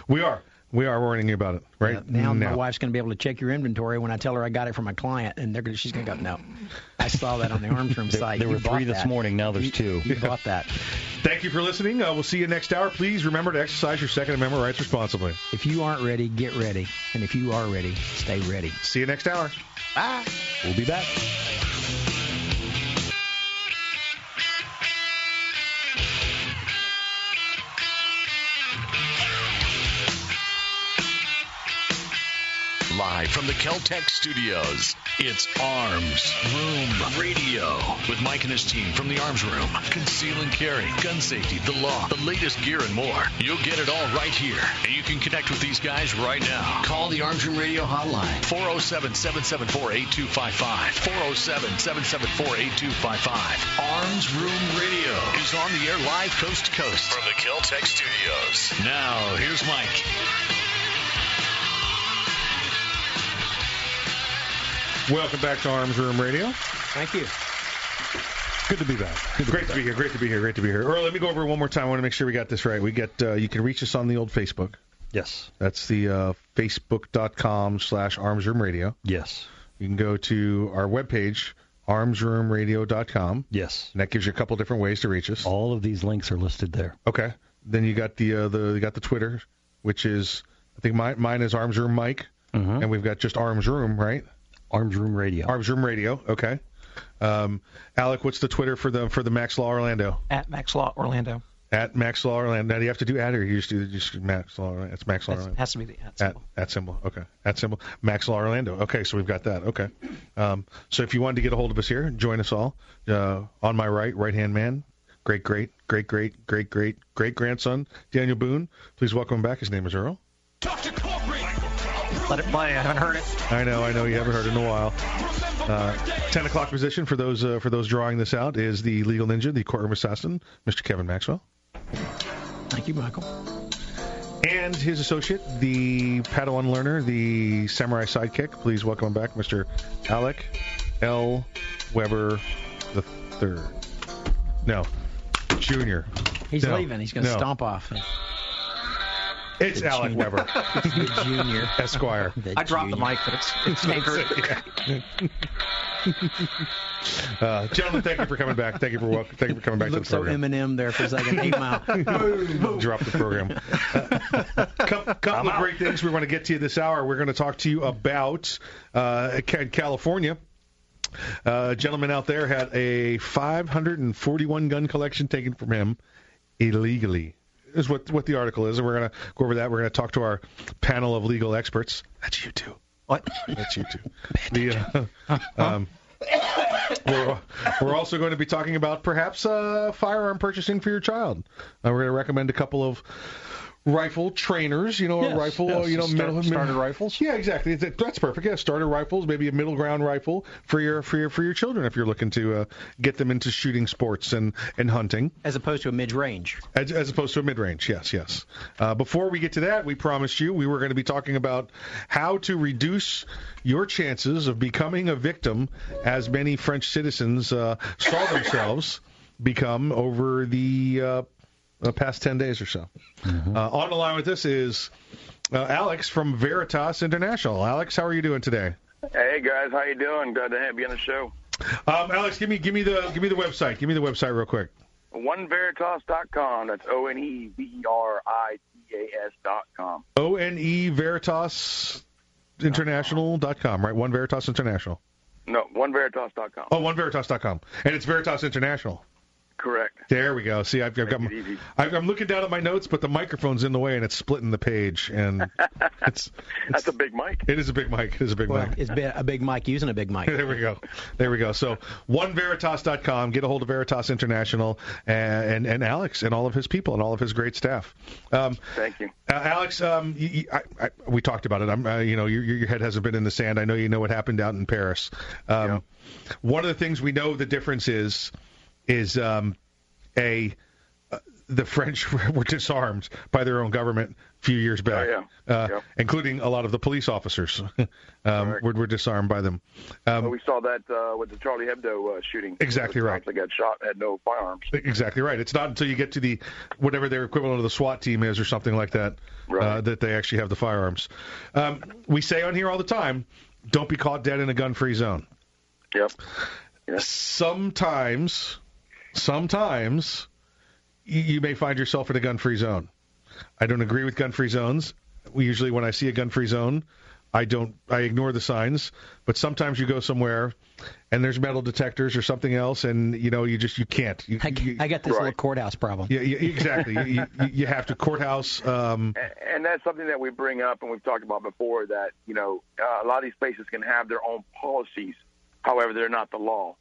We are warning you about it, right? Now my wife's going to be able to check your inventory when I tell her I got it from a client, and she's going to go, no. I saw that on the Arms Room site. There were three this morning. Now there's two. You bought that. Thank you for listening. We'll see you next hour. Please remember to exercise your Second Amendment rights responsibly. If you aren't ready, get ready. And if you are ready, stay ready. See you next hour. Bye. We'll be back. Live from the Kel-Tec studios, it's Arms Room Radio with Mike and his team from the Arms Room. Conceal and carry, gun safety, the law, the latest gear, and more. You'll get it all right here, and you can connect with these guys right now. Call the Arms Room Radio hotline, 407-774-8255, 407-774-8255. Arms Room Radio is on the air live coast to coast from the Kel-Tec studios. Now, here's Mike. Welcome back to Arms Room Radio. Thank you. Good to be back. Great to be here. Earl, let me go over one more time. I want to make sure we got this right. We get you can reach us on the old Facebook. Yes. That's the facebook.com/Arms Room Radio. Yes. You can go to our webpage, armsroomradio.com. Yes. And that gives you a couple different ways to reach us. All of these links are listed there. Okay. Then you got the Twitter, which is I think mine is Arms Room Mike, and we've got just Arms Room, right? Arms Room Radio. Arms Room Radio. Okay. Alec, what's the Twitter for the Max Law Orlando? At Max Law Orlando. Now, do you have to do at or you just do Max Law Orlando? It's Max Law Orlando. It has to be the at symbol. Okay. At symbol. Max Law Orlando. Okay. So we've got that. Okay. So if you wanted to get a hold of us here, join us all. On my right-hand man, great-great-great-great-great-great-grandson, Daniel Boone. Please welcome him back. His name is Earl. Talk to corporate. Let it play. I haven't heard it. I know. You haven't heard it in a while. 10 o'clock position for those drawing this out is the legal ninja, the courtroom assassin, Mr. Kevin Maxwell. Thank you, Michael. And his associate, the Padawan learner, the samurai sidekick. Please welcome him back, Mr. Alec L. Weber III. No. Junior. He's leaving. He's going to stomp off. It's the Alec Weber. The Junior. Esquire. I dropped the mic, but it's yeah. Gentlemen, thank you for coming back. Thank you for coming back to the program. Looked so Eminem there for a second. 8 Mile. Drop the program. Couple of great things we want to get to you this hour. We're going to talk to you about California. A gentleman out there had a 541 gun collection taken from him illegally. Is what the article is, and we're going to go over that. We're going to talk to our panel of legal experts. That's you too. What? That's you too. We're also going to be talking about perhaps firearm purchasing for your child. We're going to recommend a couple of rifle trainers, starter rifles. Yeah, exactly. That's perfect. Yeah, starter rifles, maybe a middle ground rifle for your children if you're looking to get them into shooting sports and hunting, as opposed to a mid range. As opposed to a mid range, yes. Before we get to that, we promised you we were going to be talking about how to reduce your chances of becoming a victim, as many French citizens saw themselves become over the past 10 days or so. Mm-hmm. On the line with us is Alex from Veritas International. Alex, how are you doing today? Hey guys, how you doing? Glad to have you on the show. Alex, give me the website. Give me the website real quick. OneVeritas.com. That's OneVeritas.com. OneVeritas International.com, right? One Veritas International. No, OneVeritas.com. Oh, OneVeritas.com, and it's Veritas International. Correct. There we go. See, I'm looking down at my notes, but the microphone's in the way and it's splitting the page. And that's a big mic. It is a big mic. It's a big mic using a big mic. There we go. So oneveritas.com. Get a hold of Veritas International and Alex and all of his people and all of his great staff. Thank you, Alex. We talked about it. Your head hasn't been in the sand. I know you know what happened out in Paris. One of the things we know the difference is the French were disarmed by their own government a few years back, including a lot of the police officers were disarmed by them. We saw that with the Charlie Hebdo shooting. Exactly right. They got shot, had no firearms. Exactly right. It's not until you get to the whatever their equivalent of the SWAT team is or something like that that they actually have the firearms. We say on here all the time, don't be caught dead in a gun-free zone. Yep. Yeah. Sometimes you may find yourself in a gun-free zone. I don't agree with gun-free zones. Usually when I see a gun-free zone, I ignore the signs. But sometimes you go somewhere and there's metal detectors or something else, and you can't. I got this little courthouse problem. Yeah, exactly. you have to courthouse. And that's something that we bring up and we've talked about before, that a lot of these places can have their own policies. However, they're not the law.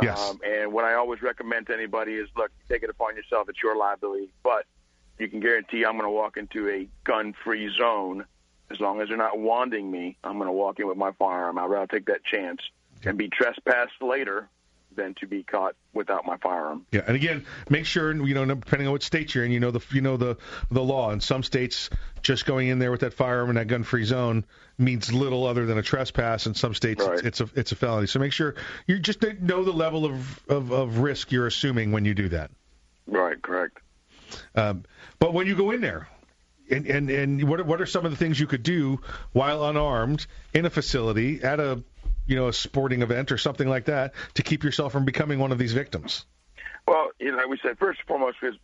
Yes. And what I always recommend to anybody is, look, take it upon yourself. It's your liability, but you can guarantee I'm going to walk into a gun-free zone. As long as they're not wanding me, I'm going to walk in with my firearm. I'd rather take that chance and be trespassed later than to be caught without my firearm. Yeah, and again, make sure, depending on what state you're in, the law. In some states, just going in there with that firearm in that gun-free zone means little other than a trespass. In some states, it's a felony. So make sure you just know the level of risk you're assuming when you do that. Right, correct. But when you go in there, and what are some of the things you could do while unarmed in a facility at a sporting event or something like that to keep yourself from becoming one of these victims? Well, we said first and foremost is,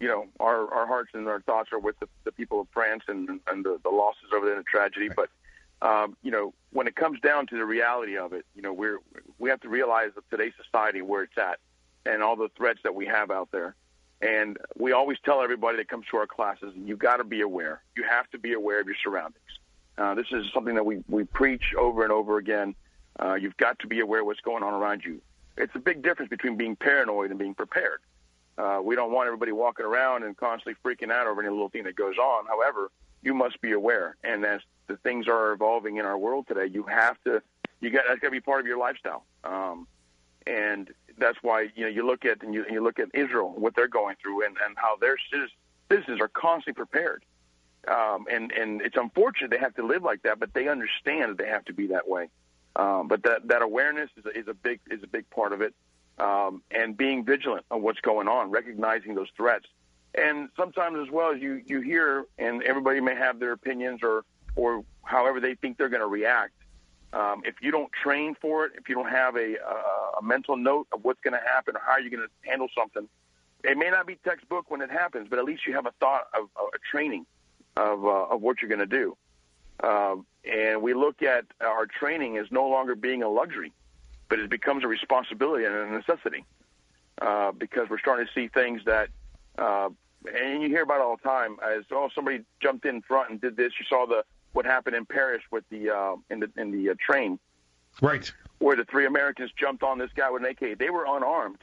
our hearts and our thoughts are with the people of France and the losses over there and the tragedy. Right. But, when it comes down to the reality of it, we have to realize that today's society, where it's at and all the threats that we have out there. And we always tell everybody that comes to our classes, you got to be aware. You have to be aware of your surroundings. This is something that we preach over and over again. You've got to be aware of what's going on around you. It's a big difference between being paranoid and being prepared. We don't want everybody walking around and constantly freaking out over any little thing that goes on. However, you must be aware. And as the things are evolving in our world today, that's got to be part of your lifestyle. And that's why you look at Israel, what they're going through, and how their citizens are constantly prepared. And it's unfortunate they have to live like that, but they understand that they have to be that way. But that awareness is a big part of it, and being vigilant on what's going on, recognizing those threats. And sometimes as well, as you hear, and everybody may have their opinions or however they think they're going to react. If you don't train for it, if you don't have a mental note of what's going to happen or how you're going to handle something, it may not be textbook when it happens, but at least you have a thought of a training of what you're going to do. And we look at our training as no longer being a luxury, but it becomes a responsibility and a necessity, because we're starting to see things that and you hear about it all the time as, oh, somebody jumped in front and did this. You saw what happened in Paris with the in the train, right? Where the three Americans jumped on this guy with an AK. They were unarmed,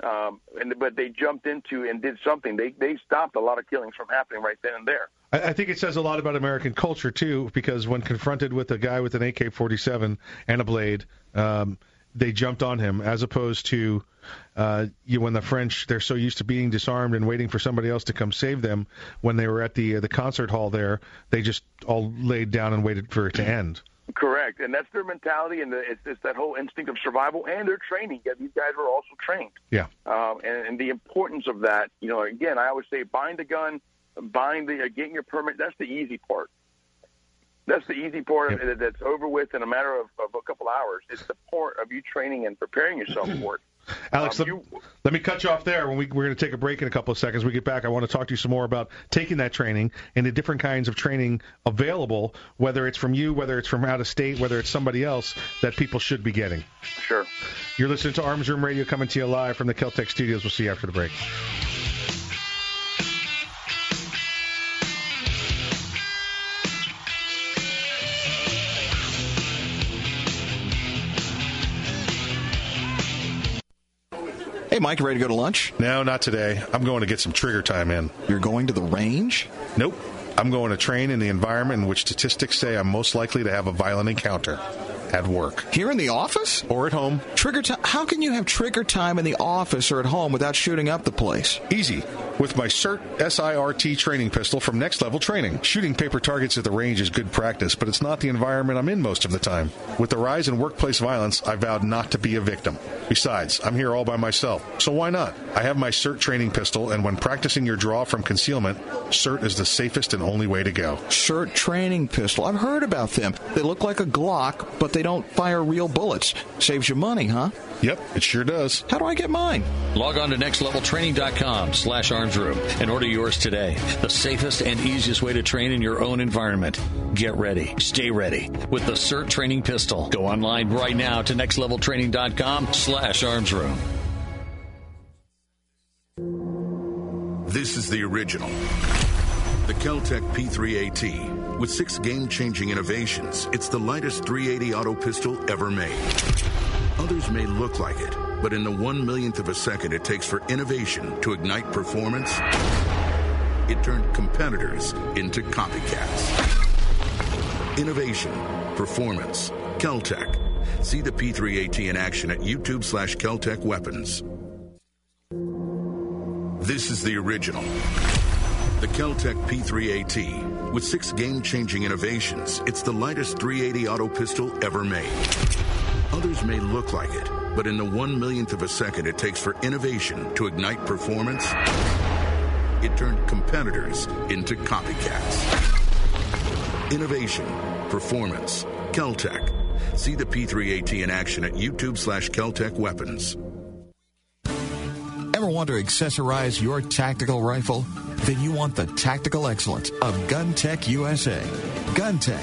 but they jumped into and did something. They stopped a lot of killings from happening right then and there. I think it says a lot about American culture too, because when confronted with a guy with an AK-47 and a blade, they jumped on him, as opposed to when the French, they're so used to being disarmed and waiting for somebody else to come save them. When they were at the concert hall there, they just all laid down and waited for it to end. Correct, and that's their mentality, and it's that whole instinct of survival, and their training. Yeah, these guys were also trained. Yeah, and the importance of that. You know, again, I always say, buying the gun, getting your permit. That's the easy part. That's the easy part of it, that's over with in a matter of a couple hours. It's the part of you training and preparing yourself for it. Alex, let me cut you off there. When we're going to take a break in a couple of seconds. When we get back, I want to talk to you some more about taking that training and the different kinds of training available, whether it's from you, whether it's from out of state, whether it's somebody else, that people should be getting. Sure. You're listening to Arms Room Radio, coming to you live from the Kel-Tec studios. We'll see you after the break. Mike, ready to go to lunch? No, not today. I'm going to get some trigger time in. You're going to the range? Nope. I'm going to train in the environment in which statistics say I'm most likely to have a violent encounter. At work. Here in the office? Or at home. Trigger time? How can you have trigger time in the office or at home without shooting up the place? Easy. With my SIRT, S-I-R-T training pistol from Next Level Training. Shooting paper targets at the range is good practice, but it's not the environment I'm in most of the time. With the rise in workplace violence, I vowed not to be a victim. Besides, I'm here all by myself, so why not? I have my SIRT training pistol, and when practicing your draw from concealment, SIRT is the safest and only way to go. SIRT training pistol. I've heard about them. They look like a Glock, but they don't fire real bullets. Saves you money, huh? Yep, it sure does. How do I get mine? Log on to nextleveltraining.com/armsroom and order yours today. The safest and easiest way to train in your own environment. Get ready. Stay ready with the SIRT training pistol. Go online right now to nextleveltraining.com/armsroom. This is the original. The Kel-Tec P3AT. With 6 game-changing innovations, it's the lightest .380 auto pistol ever made. Others may look like it, but in the 1/100th of a second it takes for innovation to ignite performance, it turned competitors into copycats. Innovation. Performance. Kel-Tec. See the P3AT in action at YouTube/Kel-Tec Weapons. This is the original. The Kel-Tec P3AT. With 6 game-changing innovations, it's the lightest .380 auto pistol ever made. Others may look like it, but in the 1/100th of a second it takes for innovation to ignite performance, it turned competitors into copycats. Innovation. Performance. Kel-Tec. See the P3AT in action at YouTube/Kel-Tec Weapons. Ever want to accessorize your tactical rifle? Then you want the tactical excellence of GunTech USA. GunTech,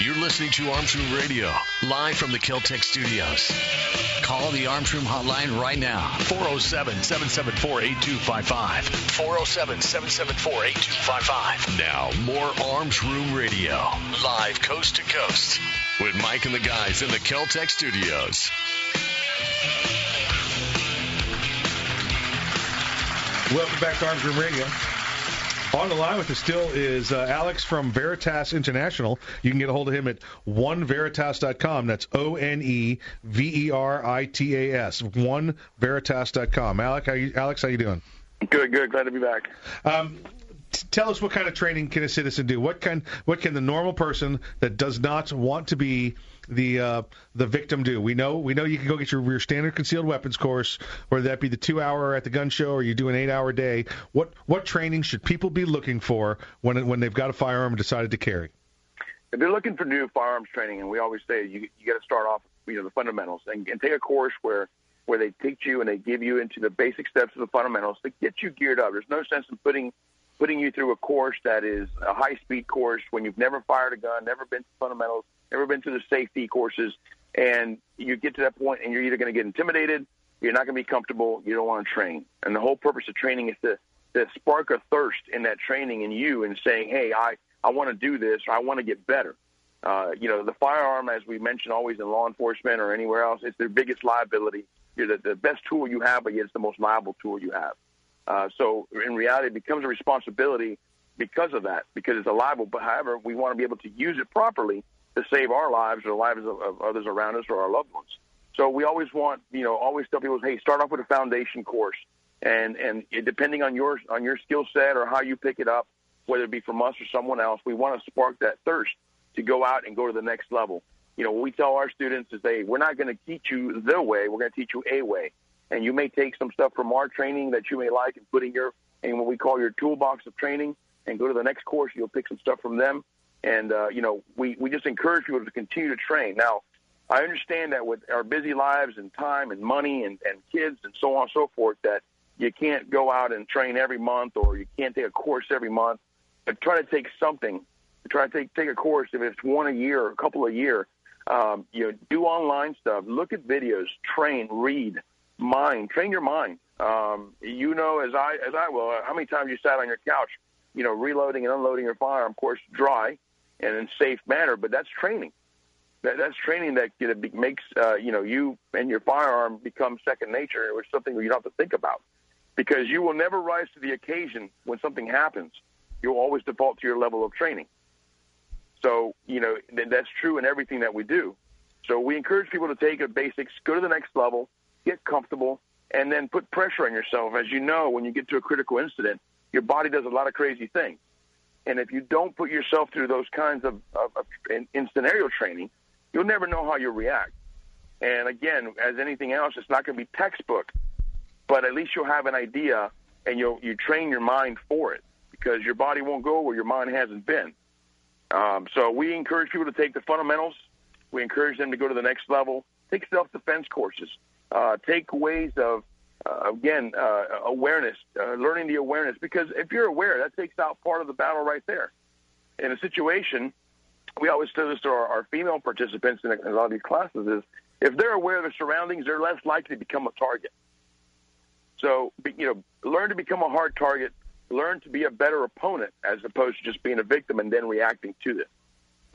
You're listening to Arms Room Radio, live from the Kel-Tec Studios. Call the Arms Room hotline right now, 407-774-8255, 407-774-8255. Now, more Arms Room Radio, live coast to coast, with Mike and the guys in the Kel-Tec Studios. Welcome back to Arms Room Radio. On the line with us still is Alex from Veritas International. You can get a hold of him at oneveritas.com. That's OneVeritas, oneveritas.com. Alex, how you doing? Good. Glad to be back. Tell us what kind of training can a citizen do? What can the normal person that does not want to be the victim do? We know you can go get your standard concealed weapons course, whether that be the 2-hour at the gun show or you do an 8-hour day. What training should people be looking for when they've got a firearm and decided to carry? If they're looking for new firearms training, and we always say you got to start off, the fundamentals, and take a course where they teach you and they give you into the basic steps of the fundamentals to get you geared up. There's no sense in putting you through a course that is a high-speed course when you've never fired a gun, never been to fundamentals, never been to the safety courses, and you get to that point and you're either going to get intimidated, you're not going to be comfortable, you don't want to train. And the whole purpose of training is to spark a thirst in that training in you and saying, hey, I want to do this, or I want to get better. The firearm, as we mentioned always in law enforcement or anywhere else, it's their biggest liability. You're the best tool you have, but yet it's the most liable tool you have. So in reality, it becomes a responsibility because of that, because it's a liable. But however, we want to be able to use it properly to save our lives or the lives of others around us or our loved ones. So we always want, always tell people, hey, start off with a foundation course. And depending on your skill set or how you pick it up, whether it be from us or someone else, we want to spark that thirst to go out and go to the next level. What we tell our students is, hey, we're not going to teach you the way, we're going to teach you a way. And you may take some stuff from our training that you may like and put in what we call your toolbox of training, and go to the next course. You'll pick some stuff from them. And, we just encourage people to continue to train. Now, I understand that with our busy lives and time and money and kids and so on and so forth, that you can't go out and train every month or you can't take a course every month. But try to take something. Try to take a course, if it's one a year or a couple a year. Do online stuff. Look at videos. Train. Read. Mind. Train your mind. As I will, how many times you sat on your couch, reloading and unloading your firearm, of course, dry and in safe manner, but that's training. That's training that makes, you and your firearm become second nature, or something that you don't have to think about, because you will never rise to the occasion when something happens. You'll always default to your level of training. So, that's true in everything that we do. So we encourage people to take the basics, go to the next level, get comfortable, and then put pressure on yourself. As you know, when you get to a critical incident, your body does a lot of crazy things. And if you don't put yourself through those kinds of in scenario training, you'll never know how you'll react. And again, as anything else, it's not going to be textbook, but at least you'll have an idea, and you train your mind for it, because your body won't go where your mind hasn't been. So we encourage people to take the fundamentals. We encourage them to go to the next level. Take self-defense courses. Take ways of, awareness, learning the awareness. Because if you're aware, that takes out part of the battle right there. In a situation, we always tell this to our female participants in a lot of these classes, is if they're aware of their surroundings, they're less likely to become a target. So, learn to become a hard target. Learn to be a better opponent as opposed to just being a victim and then reacting to this.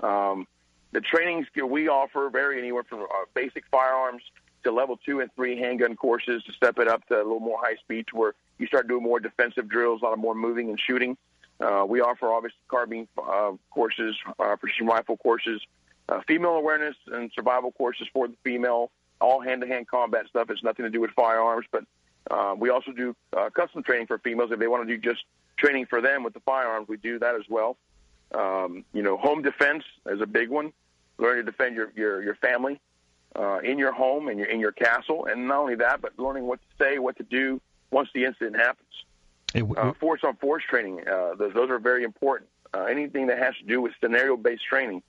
The trainings we offer vary anywhere from basic firearms to level 2 and 3 handgun courses, to step it up to a little more high speed, to where you start doing more defensive drills, a lot of more moving and shooting. We offer obviously carbine courses, precision rifle courses, female awareness and survival courses for the female, all hand-to-hand combat stuff. It's nothing to do with firearms, but we also do custom training for females. If they want to do just training for them with the firearms, we do that as well. Home defense is a big one. Learn to defend your family. in your home and in your castle. And not only that, but learning what to say, what to do once the incident happens. Force on force training, those are very important. Anything that has to do with scenario-based training,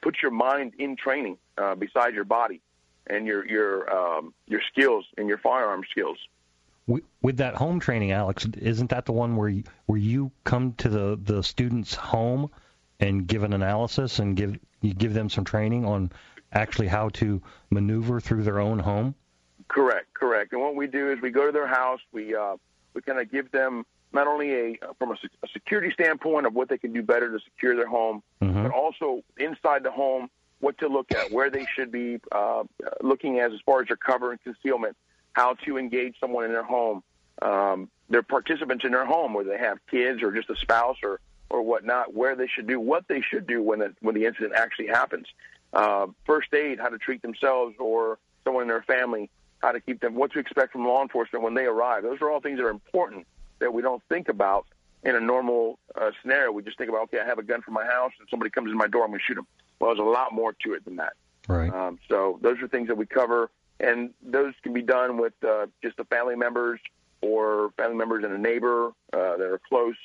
put your mind in training beside your body and your skills and your firearm skills. With that home training, Alex, isn't that the one where you come to the student's home and give an analysis and give them some training on actually how to maneuver through their own home? Correct. And what we do is we go to their house. We kind of give them not only from a security standpoint of what they can do better to secure their home, mm-hmm. but also inside the home what to look at, where they should be looking as far as their cover and concealment. How to engage someone in their home, their participants in their home, whether they have kids or just a spouse or whatnot, where they should do, what they should do when the incident actually happens. First aid, how to treat themselves or someone in their family, how to keep them, what to expect from law enforcement when they arrive. Those are all things that are important that we don't think about in a normal scenario. We just think about, okay, I have a gun for my house, and somebody comes in my door, I'm going to shoot them. Well, there's a lot more to it than that. Right. So those are things that we cover. And those can be done with just the family members or family members and a neighbor that are close,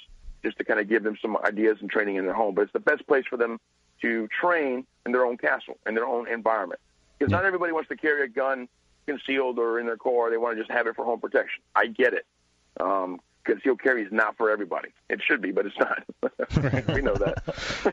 just to kind of give them some ideas and training in their home. But it's the best place for them to train in their own castle, in their own environment. Because not everybody wants to carry a gun concealed or in their car. They want to just have it for home protection. I get it. Concealed carry is not for everybody. It should be, but it's not. We know that.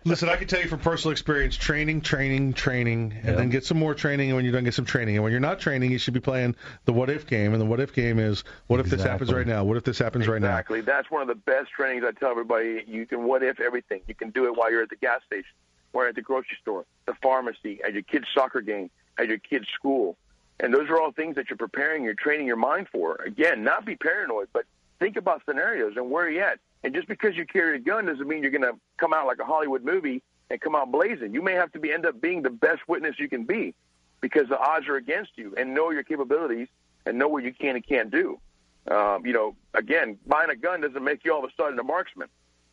Listen, I can tell you from personal experience, training, and then get some more training, and when you're done, get some training. And when you're not training, you should be playing the what-if game, and the what-if game is, what if this happens right now? What if this happens right now? Exactly. That's one of the best trainings I tell everybody. You can what-if everything. You can do it while you're at the gas station, or at the grocery store, the pharmacy, at your kid's soccer game, at your kid's school. And those are all things that you're preparing, you're training your mind for. Again, not be paranoid, but think about scenarios and where you're at. And just because you carry a gun doesn't mean you're going to come out like a Hollywood movie and come out blazing. You may have to end up being the best witness you can be because the odds are against you, and know your capabilities and know what you can and can't do. Again, buying a gun doesn't make you all of a sudden a marksman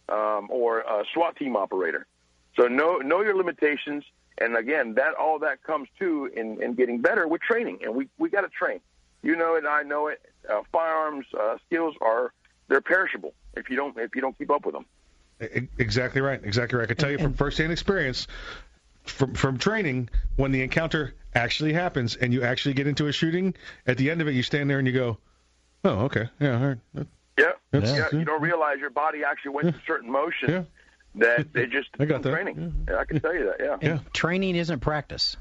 or a SWAT team operator. So know your limitations. And, again, all that comes to in getting better with training. And we got to train. You know it, I know it. Firearms skills they're perishable if you don't keep up with them. Exactly right. I can tell you from firsthand experience, from training, when the encounter actually happens and you actually get into a shooting, at the end of it, you stand there and you go, "Oh, okay, yeah, all right." Yeah. You don't realize your body actually went through certain motions that they just I got that. Training. Yeah. I can tell you that. Yeah. And training isn't practice.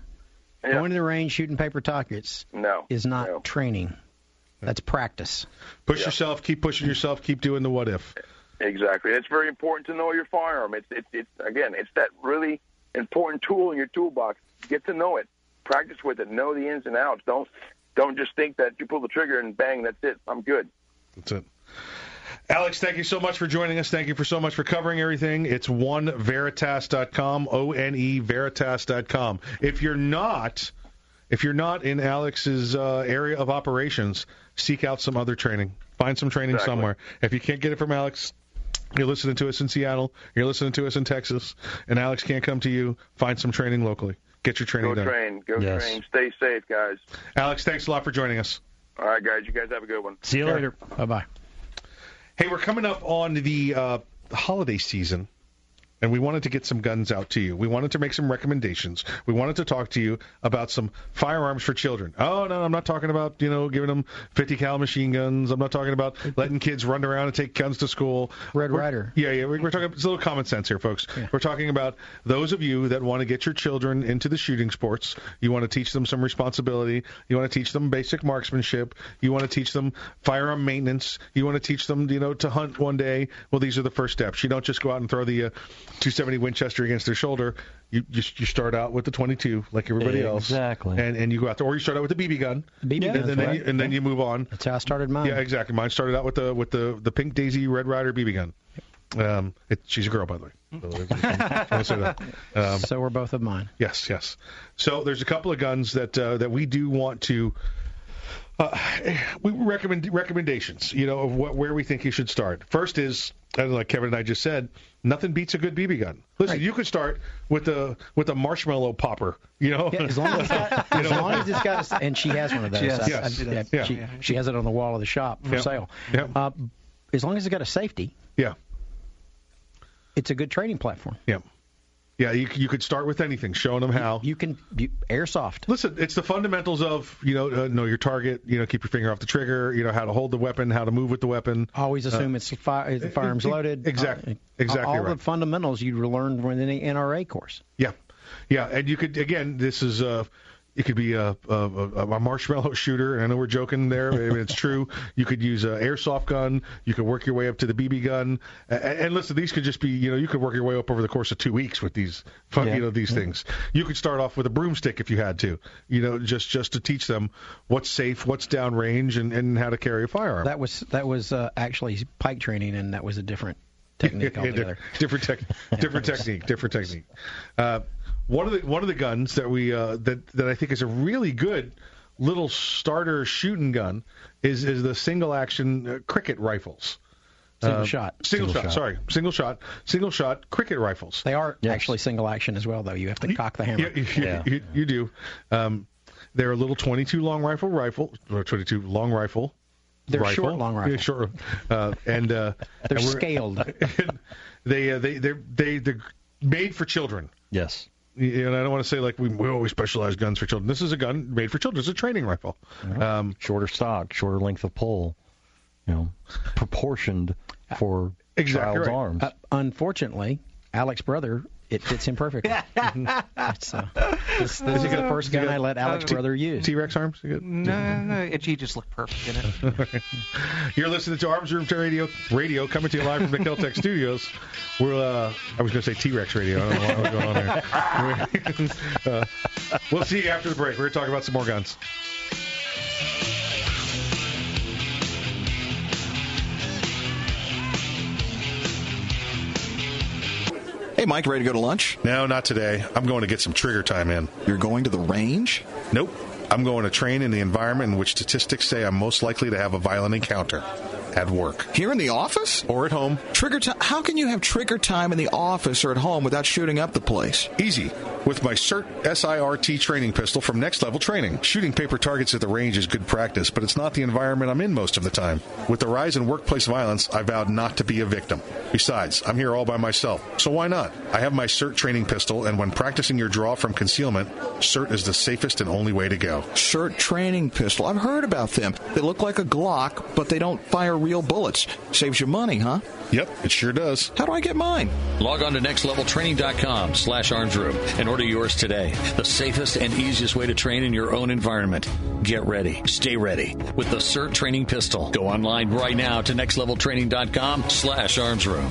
Yeah. Going to the range, shooting paper targets is not training. That's practice. Push yourself. Keep pushing yourself. Keep doing the what if. Exactly. It's very important to know your firearm. It's that really important tool in your toolbox. Get to know it. Practice with it. Know the ins and outs. Don't just think that you pull the trigger and bang, that's it. I'm good. That's it. Alex, thank you so much for joining us. Thank you so much for covering everything. It's oneveritas.com, oneveritas.com. If you're not in Alex's area of operations, seek out some other training. Find some training somewhere. If you can't get it from Alex, you're listening to us in Seattle, you're listening to us in Texas, and Alex can't come to you, find some training locally. Get your training done. Go train. Stay safe, guys. Alex, thanks a lot for joining us. All right, guys. You guys have a good one. See you later. Bye-bye. Hey, we're coming up on the holiday season. And we wanted to get some guns out to you. We wanted to make some recommendations. We wanted to talk to you about some firearms for children. Oh, no, I'm not talking about, giving them 50 cal machine guns. I'm not talking about letting kids run around and take guns to school. Red Ryder. Yeah. We're talking, it's a little common sense here, folks. Yeah. We're talking about those of you that want to get your children into the shooting sports. You want to teach them some responsibility. You want to teach them basic marksmanship. You want to teach them firearm maintenance. You want to teach them, to hunt one day. Well, these are the first steps. You don't just go out and throw the 270 Winchester against their shoulder. You start out with the 22 like everybody else. Exactly. And you go out there, or you start out with the BB gun. And then you move on. That's how I started mine. Yeah, exactly. Mine started out with the Pink Daisy Red Ryder BB gun. She's a girl, by the way. So we're both of mine. Yes. So there's a couple of guns that we do want to We recommend recommendations, you know, of what, where we think you should start. First is, and like Kevin and I just said, nothing beats a good BB gun. Listen, right. You could start with a marshmallow popper, you know. Yeah, as long as that, you know? As long as it's got a, and she has one of those. Yes. She has it on the wall of the shop for sale. Yep. As long as it's got a safety. Yeah. It's a good training platform. Yeah. Yeah, you could start with anything, showing them how. You can airsoft. Listen, it's the fundamentals of, you know your target, you know, keep your finger off the trigger, you know, how to hold the weapon, how to move with the weapon. Always assume it's firearms loaded. Exactly all right. The fundamentals you learned within the NRA course. Yeah. Yeah, and you could, again, this is... It could be a marshmallow shooter. I know we're joking there. I mean, it's true. You could use an airsoft gun. You could work your way up to the BB gun. And listen, these could just be, you know, you could work your way up over the course of 2 weeks with these, these things. You could start off with a broomstick if you had to, you know, just to teach them what's safe, what's downrange, and how to carry a firearm. That was actually pike training, and that was a different technique altogether. Different technique. One of the guns that we that I think is a really good little starter shooting gun is the single action Cricket rifles. Single shot Cricket rifles. They are actually single action as well, though. You have to cock the hammer. You do. They're a little 22 long rifle. They're rifle. Short long rifle. Yeah, short. And they're scaled. And they're made for children. Yes. And I don't want to say like we always specialize guns for children. This is a gun made for children. It's a training rifle. Right. Shorter stock, shorter length of pole, you know, proportioned for child's arms. Unfortunately, Alex's brother, it fits him perfectly. So, this is the first gun I let Alex's brother use. T-Rex arms? No. He just looked perfect in it. You're listening to Arms Room Radio coming to you live from the Kel-Tec Studios. We're, I was going to say T-Rex Radio. I don't know what was going on there. We'll see you after the break. We're going to talk about some more guns. Hey, Mike, ready to go to lunch? No, not today. I'm going to get some trigger time in. You're going to the range? Nope. I'm going to train in the environment in which statistics say I'm most likely to have a violent encounter. At work. Here in the office? Or at home. Trigger time. How can you have trigger time in the office or at home without shooting up the place? Easy. With my SIRT, S-I-R-T training pistol from Next Level Training. Shooting paper targets at the range is good practice, but it's not the environment I'm in most of the time. With the rise in workplace violence, I vowed not to be a victim. Besides, I'm here all by myself, so why not? I have my SIRT training pistol, and when practicing your draw from concealment, SIRT is the safest and only way to go. SIRT training pistol. I've heard about them. They look like a Glock, but they don't fire real bullets. Saves you money, huh? Yep, it sure does. How do I get mine? Log on to nextleveltraining.com/armsroom and order yours today. The safest and easiest way to train in your own environment. Get ready. Stay ready with the SIRT training pistol. Go online right now to nextleveltraining.com/armsroom.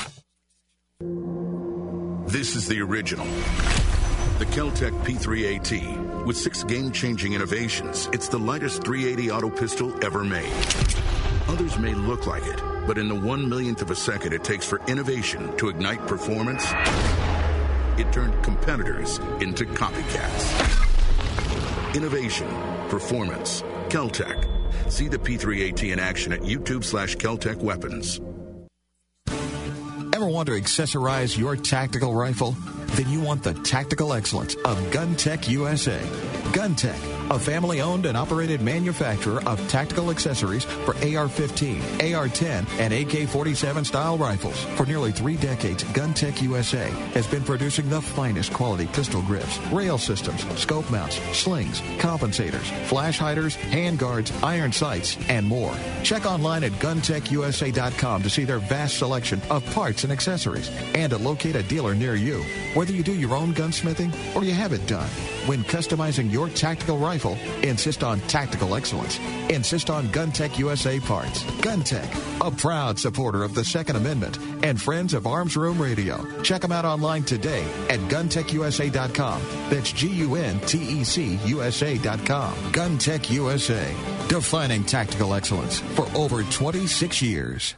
This is the original, the Kel-Tec P3AT. With 6 game-changing innovations, it's the lightest .380 auto pistol ever made. Others may look like it, but in the 1/1,000,000th of a second it takes for innovation to ignite performance, it turned competitors into copycats. Innovation, performance, Kel-Tec. See the P3AT in action at YouTube.com/Kel-Tec Weapons. Ever want to accessorize your tactical rifle? Then you want the tactical excellence of GunTech USA. GunTech, a family-owned and operated manufacturer of tactical accessories for AR-15, AR-10, and AK-47 style rifles. For nearly 3 decades, GunTech USA has been producing the finest quality pistol grips, rail systems, scope mounts, slings, compensators, flash hiders, hand guards, iron sights, and more. Check online at GunTechUSA.com to see their vast selection of parts and accessories and to locate a dealer near you. Whether you do your own gunsmithing or you have it done, when customizing your tactical rifle, insist on tactical excellence. Insist on GunTech USA parts. GunTech, a proud supporter of the Second Amendment and friends of Arms Room Radio. Check them out online today at GunTechUSA.com. That's GunTech USA.com. GunTech USA, defining tactical excellence for over 26 years.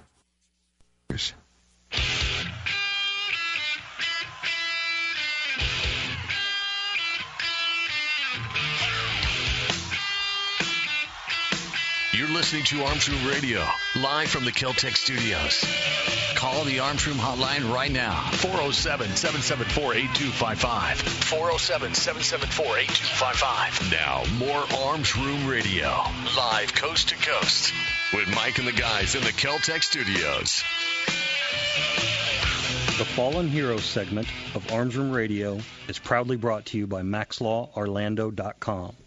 You're listening to Arms Room Radio, live from the Kel-Tec Studios. Call the Arms Room hotline right now, 407-774-8255. 407-774-8255. Now, more Arms Room Radio, live coast to coast, with Mike and the guys in the Kel-Tec Studios. The Fallen Heroes segment of Arms Room Radio is proudly brought to you by MaxLawOrlando.com.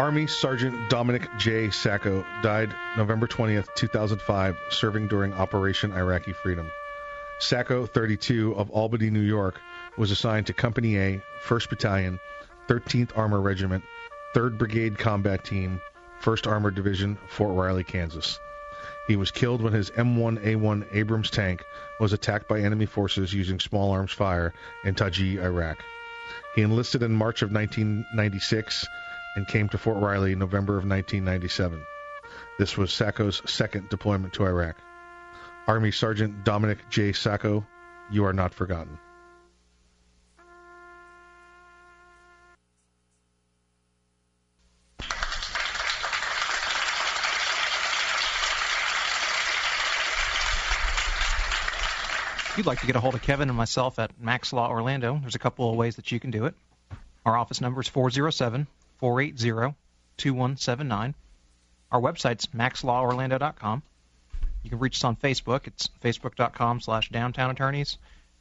Army Sergeant Dominic J. Sacco died November 20th, 2005, serving during Operation Iraqi Freedom. Sacco, 32, of Albany, New York, was assigned to Company A, 1st Battalion, 13th Armor Regiment, 3rd Brigade Combat Team, 1st Armored Division, Fort Riley, Kansas. He was killed when his M1A1 Abrams tank was attacked by enemy forces using small arms fire in Taji, Iraq. He enlisted in March of 1996 and came to Fort Riley in November of 1997. This was Sacco's second deployment to Iraq. Army Sergeant Dominic J. Sacco, you are not forgotten. If you'd like to get a hold of Kevin and myself at Max Law Orlando, there's a couple of ways that you can do it. Our office number is 407-480-2179. Our website's maxlaworlando.com. You can reach us on Facebook. It's facebook.com/downtownattorneys.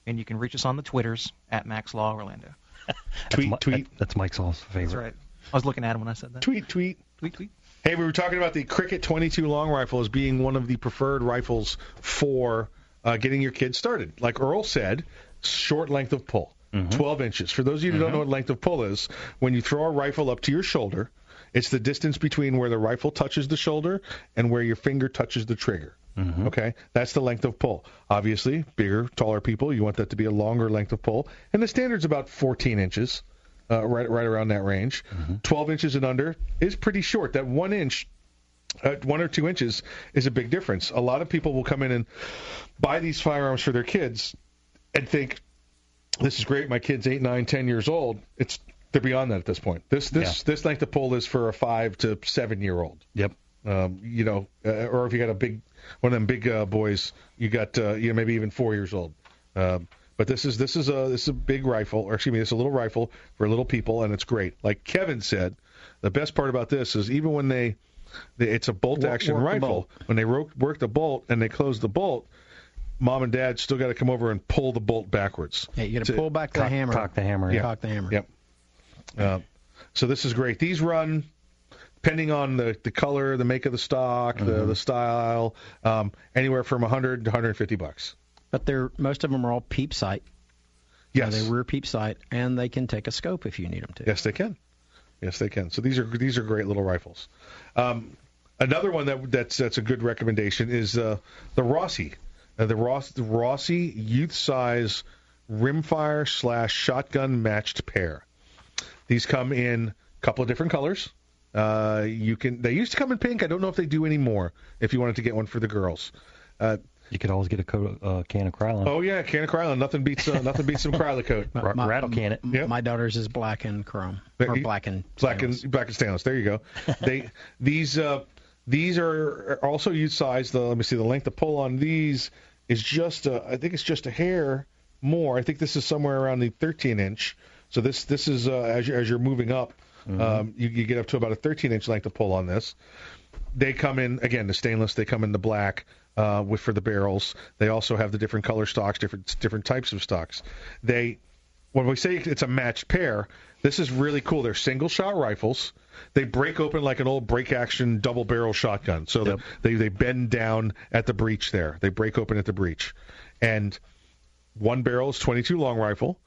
And you can reach us on the Twitters at maxlaworlando. Tweet. That's Mike's favorite. That's right. I was looking at him when I said that. Tweet. Hey, we were talking about the Cricket 22 long rifle as being one of the preferred rifles for getting your kids started. Like Earl said, short length of pull. Mm-hmm. 12 inches. For those of you who don't know what length of pull is, when you throw a rifle up to your shoulder, it's the distance between where the rifle touches the shoulder and where your finger touches the trigger. Mm-hmm. Okay? That's the length of pull. Obviously, bigger, taller people, you want that to be a longer length of pull. And the standard's about 14 inches, right around that range. Mm-hmm. 12 inches and under is pretty short. That 1 inch... 1 or 2 inches is a big difference. A lot of people will come in and buy these firearms for their kids and think, this is great, my kid's 8, 9, 10 years old. They're beyond that at this point. This length of pull is for a 5 to 7-year-old. Yep. Or if you got a big one of them big boys, you got maybe even 4 years old. But this is a big rifle, or excuse me, it's a little rifle for little people, and it's great. Like Kevin said, the best part about this is even when it's a bolt-action rifle. When they work the bolt and they close the bolt, Mom and Dad still got to come over and pull the bolt backwards. Yeah, you got to pull back the hammer. Cock the hammer. Yeah. Cock the hammer. Yep. So this is great. These run, depending on the color, the make of the stock, the style, anywhere from $100 to $150. But most of them are all peep sight. Yes. They're rear peep sight, and they can take a scope if you need them to. Yes, they can. So these are great little rifles. Another one that's a good recommendation is the Rossi. The Rossi youth size rimfire / shotgun matched pair. These come in a couple of different colors. They used to come in pink. I don't know if they do anymore. If you wanted to get one for the girls, you could always get a can of Krylon. Oh yeah, a can of Krylon. Nothing beats some Krylocoat. Rattle can it. Yep. My daughter's is black and chrome, or black and stainless. There you go. These are also youth size. Let me see, the length of pull on these is I think it's just a hair more. I think this is somewhere around the 13 inch. So this is as you're moving up, you get up to about a 13 inch length of pull on this. They come in again the stainless. They come in the black. For the barrels, they also have the different color stocks, different types of stocks. When we say it's a matched pair, This is really cool. They're single-shot rifles. They break open like an old break-action double-barrel shotgun. So yep. they bend down at the breech there. They break open at the breech. And one barrel is .22 long rifle.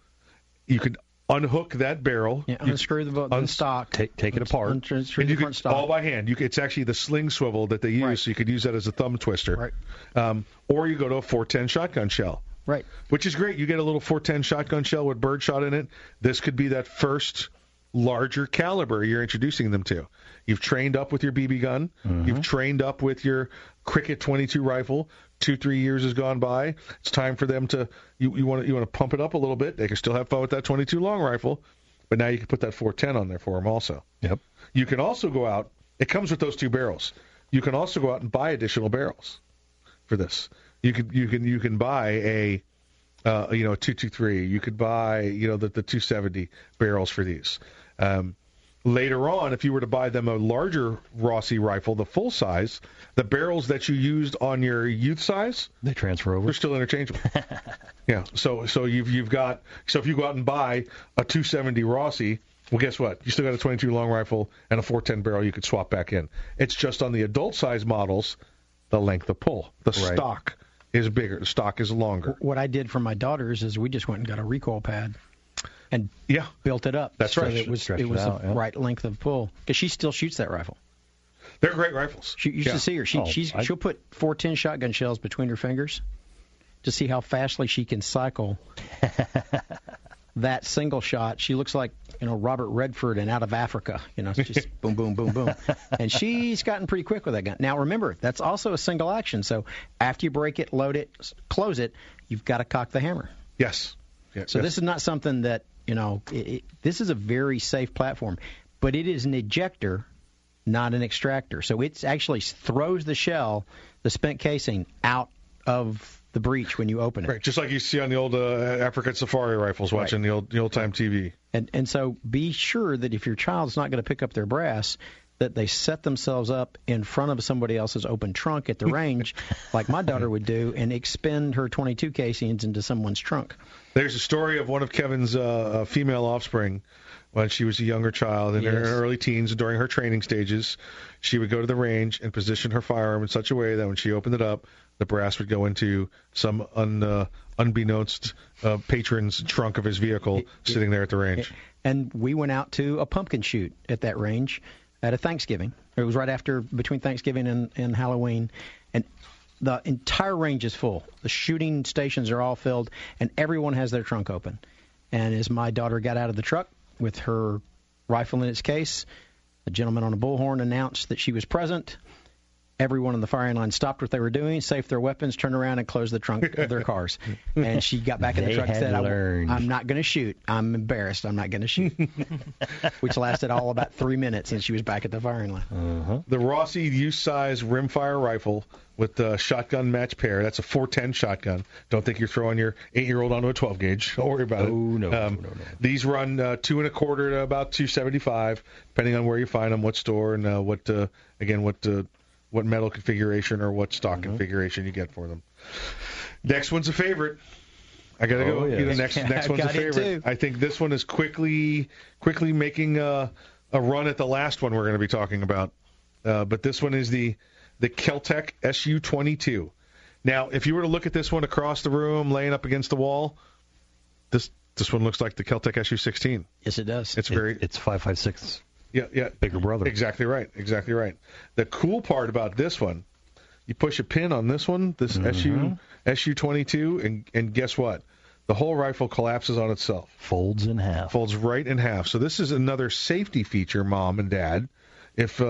You can unhook that barrel. Yeah, unscrew the stock. Take it apart. And you can, all by hand. It's actually the sling swivel that they use, right. So you could use that as a thumb twister. Right. Or you go to a .410 shotgun shell. Right. Which is great. You get a little .410 shotgun shell with birdshot in it. This could be that first larger caliber you're introducing them to. You've trained up with your BB gun. Mm-hmm. You've trained up with your Cricket .22 rifle. 2-3 years has gone by. It's time for them to you want to pump it up a little bit. They can still have fun with that .22 long rifle, but now you can put that .410 on there for them also. Yep. You can also go out. It comes with those two barrels. You can also go out and buy additional barrels for this. You can buy a a 223. You could buy the 270 barrels for these. Later on, if you were to buy them a larger Rossi rifle, the full size, the barrels that you used on your youth size, they transfer over. They're still interchangeable. Yeah. So you've got, so if you go out and buy a 270 Rossi, well, guess what? You still got a .22 long rifle and a .410 barrel you could swap back in. It's just on the adult size models, the length of pull, the right. Stock is bigger, the stock is longer. What I did for my daughters is we just went and got a recoil pad. And yeah, built it up. That's so right. It was the right length of pull. Because she still shoots that rifle. They're great rifles. She used to see her. She'll put .410 shotgun shells between her fingers to see how fastly she can cycle that single shot. She looks like Robert Redford and Out of Africa. It's just boom, boom, boom, boom. And she's gotten pretty quick with that gun. Now remember, that's also a single action. So after you break it, load it, close it, you've got to cock the hammer. Yes. Yeah, so this is not something that. This is a very safe platform, but it is an ejector, not an extractor. So it actually throws the shell, the spent casing, out of the breech when you open it. Right, just like you see on the old African safari rifles watching the old-time TV. And so be sure that if your child's not going to pick up their brass, that they set themselves up in front of somebody else's open trunk at the range, like my daughter would do, and expend her .22 casings into someone's trunk. There's a story of one of Kevin's female offspring when she was a younger child in her early teens. During her training stages, she would go to the range and position her firearm in such a way that when she opened it up, the brass would go into some unbeknownst patron's trunk of his vehicle sitting there at the range. And we went out to a pumpkin shoot at that range at a Thanksgiving. It was right after, between Thanksgiving and Halloween. And the entire range is full. The shooting stations are all filled, and everyone has their trunk open. And as my daughter got out of the truck with her rifle in its case, the gentleman on a bullhorn announced that she was present. Everyone in the firing line stopped what they were doing, safed their weapons, turned around, and closed the trunk of their cars. And she got back in the truck and said, I'm not going to shoot. I'm embarrassed. I'm not going to shoot. Which lasted all about 3 minutes, and she was back at the firing line. Uh-huh. The Rossi U-size rimfire rifle with the shotgun match pair. That's a .410 shotgun. Don't think you're throwing your 8-year-old onto a 12-gauge. Don't worry about it. No. These run 2.25 to about 275, depending on where you find them, what store, and what metal configuration or what stock configuration you get for them. Next one's a favorite. I gotta go. Yeah. Next one's a favorite. I think this one is quickly making a run at the last one we're going to be talking about. But this one is the Kel-Tec SU-22. Now, if you were to look at this one across the room, laying up against the wall, this one looks like the Kel-Tec SU-16. Yes, it does. It's 5.56. Yeah. Bigger brother. Exactly right. The cool part about this one, you push a pin on this one, this SU-22, and guess what? The whole rifle collapses on itself. Folds in half. Folds right in half. So this is another safety feature, Mom and Dad. If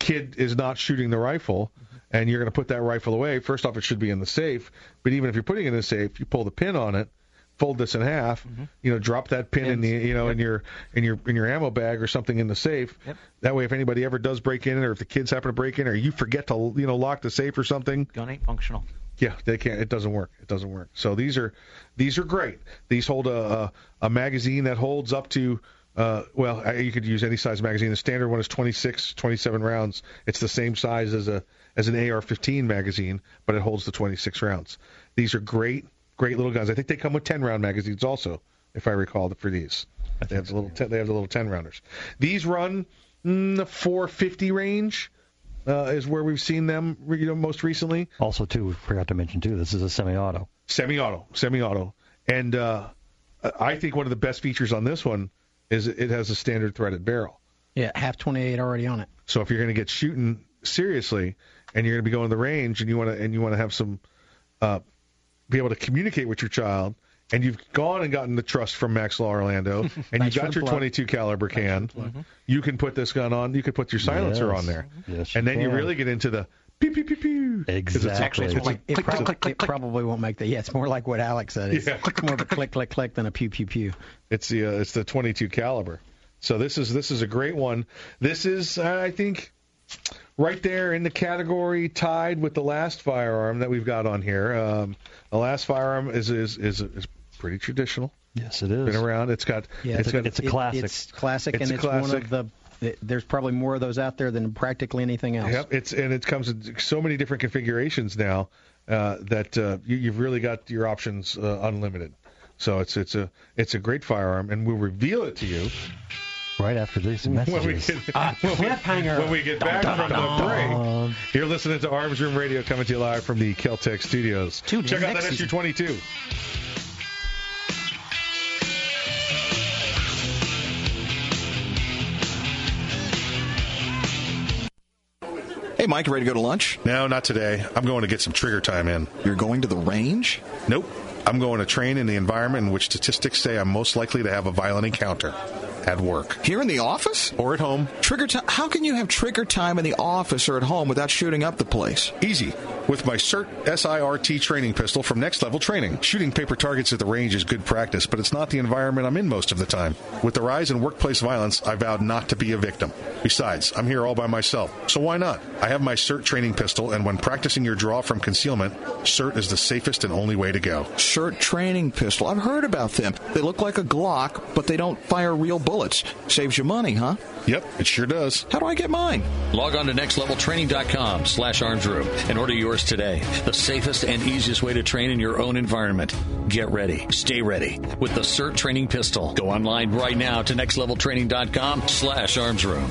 kid is not shooting the rifle and you're going to put that rifle away, first off, it should be in the safe. But even if you're putting it in the safe, you pull the pin on it. Fold this in half, drop that pin in the in your ammo bag or something in the safe. Yep. That way, if anybody ever does break in, or if the kids happen to break in, or you forget to lock the safe or something, gun ain't functional. Yeah, they can't. It doesn't work. So these are great. These hold a magazine that holds up to you could use any size magazine. The standard one is 26, 27 rounds. It's the same size as an AR-15 magazine, but it holds the 26 rounds. These are great. Great little guns. I think they come with 10-round magazines also, if I recall, for these. They have the little ten rounders. These run the 450 range. Is where we've seen them, you know, most recently. Also, too, we forgot to mention, too, this is a semi-auto. Semi-auto. And I think one of the best features on this one is it has a standard threaded barrel. Yeah, half 28 already on it. So if you're going to get shooting seriously, and you're going to be going to the range, and you want to have some, be able to communicate with your child, and you've gone and gotten the trust from Max Law Orlando, and you got your plug. 22 caliber can, you can put this gun on. You could put your silencer on there, and then you really get into the pew pew pew pew. Exactly. It probably won't make that. Yeah, it's more like what Alex said. It's more of a click click click than a pew pew pew. It's the 22 caliber. So this is a great one. This is I think right there in the category tied with the last firearm that we've got on here. The last firearm is pretty traditional. Yes, it is. Been around. It's got. Yeah, it's a classic. It's classic. There's probably more of those out there than practically anything else. Yep. It comes in so many different configurations now that you've really got your options unlimited. So it's a great firearm, and we'll reveal it to you right after these messages. When we get back from the break, you're listening to Arms Room Radio coming to you live from the Kel-Tec Studios. Check out that SU-22. Hey, Mike, ready to go to lunch? No, not today. I'm going to get some trigger time in. You're going to the range? Nope. I'm going to train in the environment in which statistics say I'm most likely to have a violent encounter. At work. Here in the office? Or at home. Trigger time. How can you have trigger time in the office or at home without shooting up the place? Easy. With my SIRT, S-I-R-T training pistol from Next Level Training. Shooting paper targets at the range is good practice, but it's not the environment I'm in most of the time. With the rise in workplace violence, I vowed not to be a victim. Besides, I'm here all by myself, so why not? I have my SIRT training pistol, and when practicing your draw from concealment, SIRT is the safest and only way to go. SIRT training pistol. I've heard about them. They look like a Glock, but they don't fire real bullets. Saves you money, huh? Yep, it sure does. How do I get mine? Log on to nextleveltraining.com/armsroom and order yours today. The safest and easiest way to train in your own environment. Get ready. Stay ready with the SIRT training pistol. Go online right now to nextleveltraining.com/armsroom.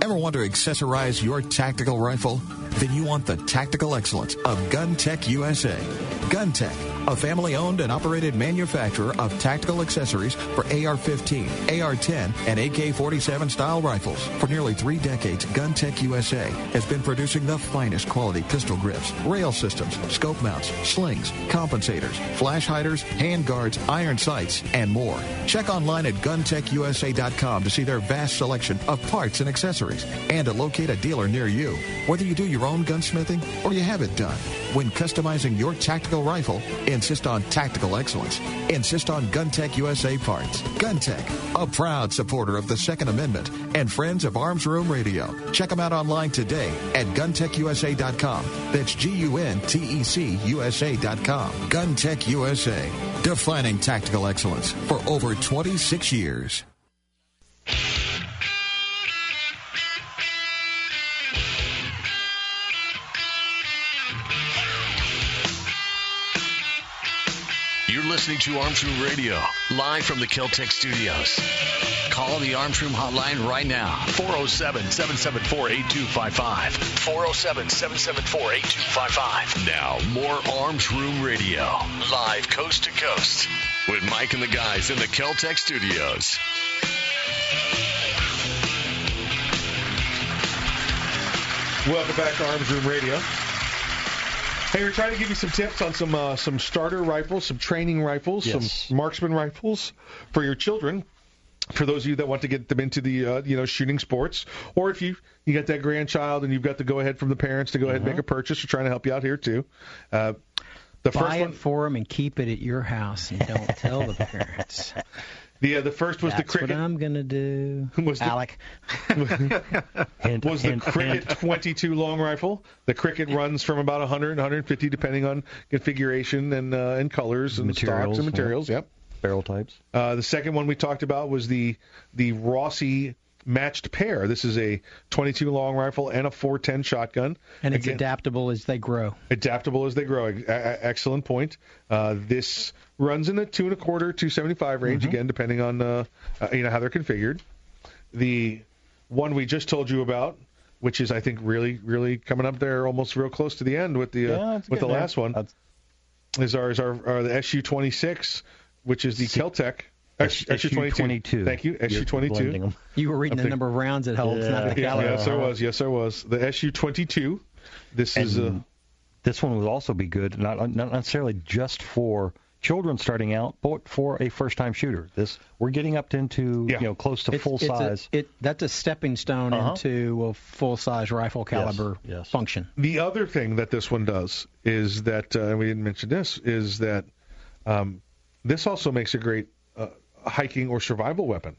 Ever want to accessorize your tactical rifle? Then you want the tactical excellence of GunTech USA. GunTech, a family-owned and operated manufacturer of tactical accessories for AR-15, AR-10, and AK-47 style rifles. For nearly 3 decades, GunTech USA has been producing the finest quality pistol grips, rail systems, scope mounts, slings, compensators, flash hiders, hand guards, iron sights, and more. Check online at GunTechUSA.com to see their vast selection of parts and accessories and to locate a dealer near you. Whether you do your own gunsmithing or you have it done, when customizing your tactical rifle, insist on tactical excellence. Insist on GunTech USA parts. GunTech, a proud supporter of the Second Amendment and friends of Arms Room Radio. Check them out online today at GunTechUSA.com. That's GunTech USA.com. GunTech USA, defining tactical excellence for over 26 years. listening to Arms Room Radio, live from the Kel-Tec studios. Call the Arms Room hotline right now, 407-774-8255. 407-774-8255. Now, more Arms Room Radio, live coast to coast, with Mike and the guys in the Kel-Tec studios. Welcome back to Arms Room Radio. Hey, we're trying to give you some tips on some starter rifles, some training rifles, some marksman rifles for your children. For those of you that want to get them into the shooting sports, or if you got that grandchild and you've got the go ahead from the parents to go ahead and make a purchase, we're trying to help you out here too. Buy it for them and keep it at your house and don't tell the parents. The first was the Cricket. That's what I'm going to do, Alec. The Cricket 22 long rifle. The Cricket runs from about 100, 150, depending on configuration and colors and stocks and materials. Yep. Barrel types. The second one we talked about was the Rossi matched pair. This is a 22 long rifle and a 410 shotgun. And it's adaptable as they grow. Adaptable as they grow. Excellent point. This runs in the 2.25 to 2.75 range, again, depending on how they're configured. The one we just told you about, which is, I think, really, really coming up there almost real close to the end with the last one, is the SU-26, which is the Kel-Tec. SU-22. Thank you, SU-22. You were reading the number of rounds it holds, not the caliber. Yes, I was. The SU-22. This one would also be good, not necessarily just for children starting out, but for a first-time shooter. We're getting up into close to full size. That's a stepping stone into a full-size rifle caliber function. The other thing that this one does is that, and we didn't mention this, is that this also makes a great hiking or survival weapon,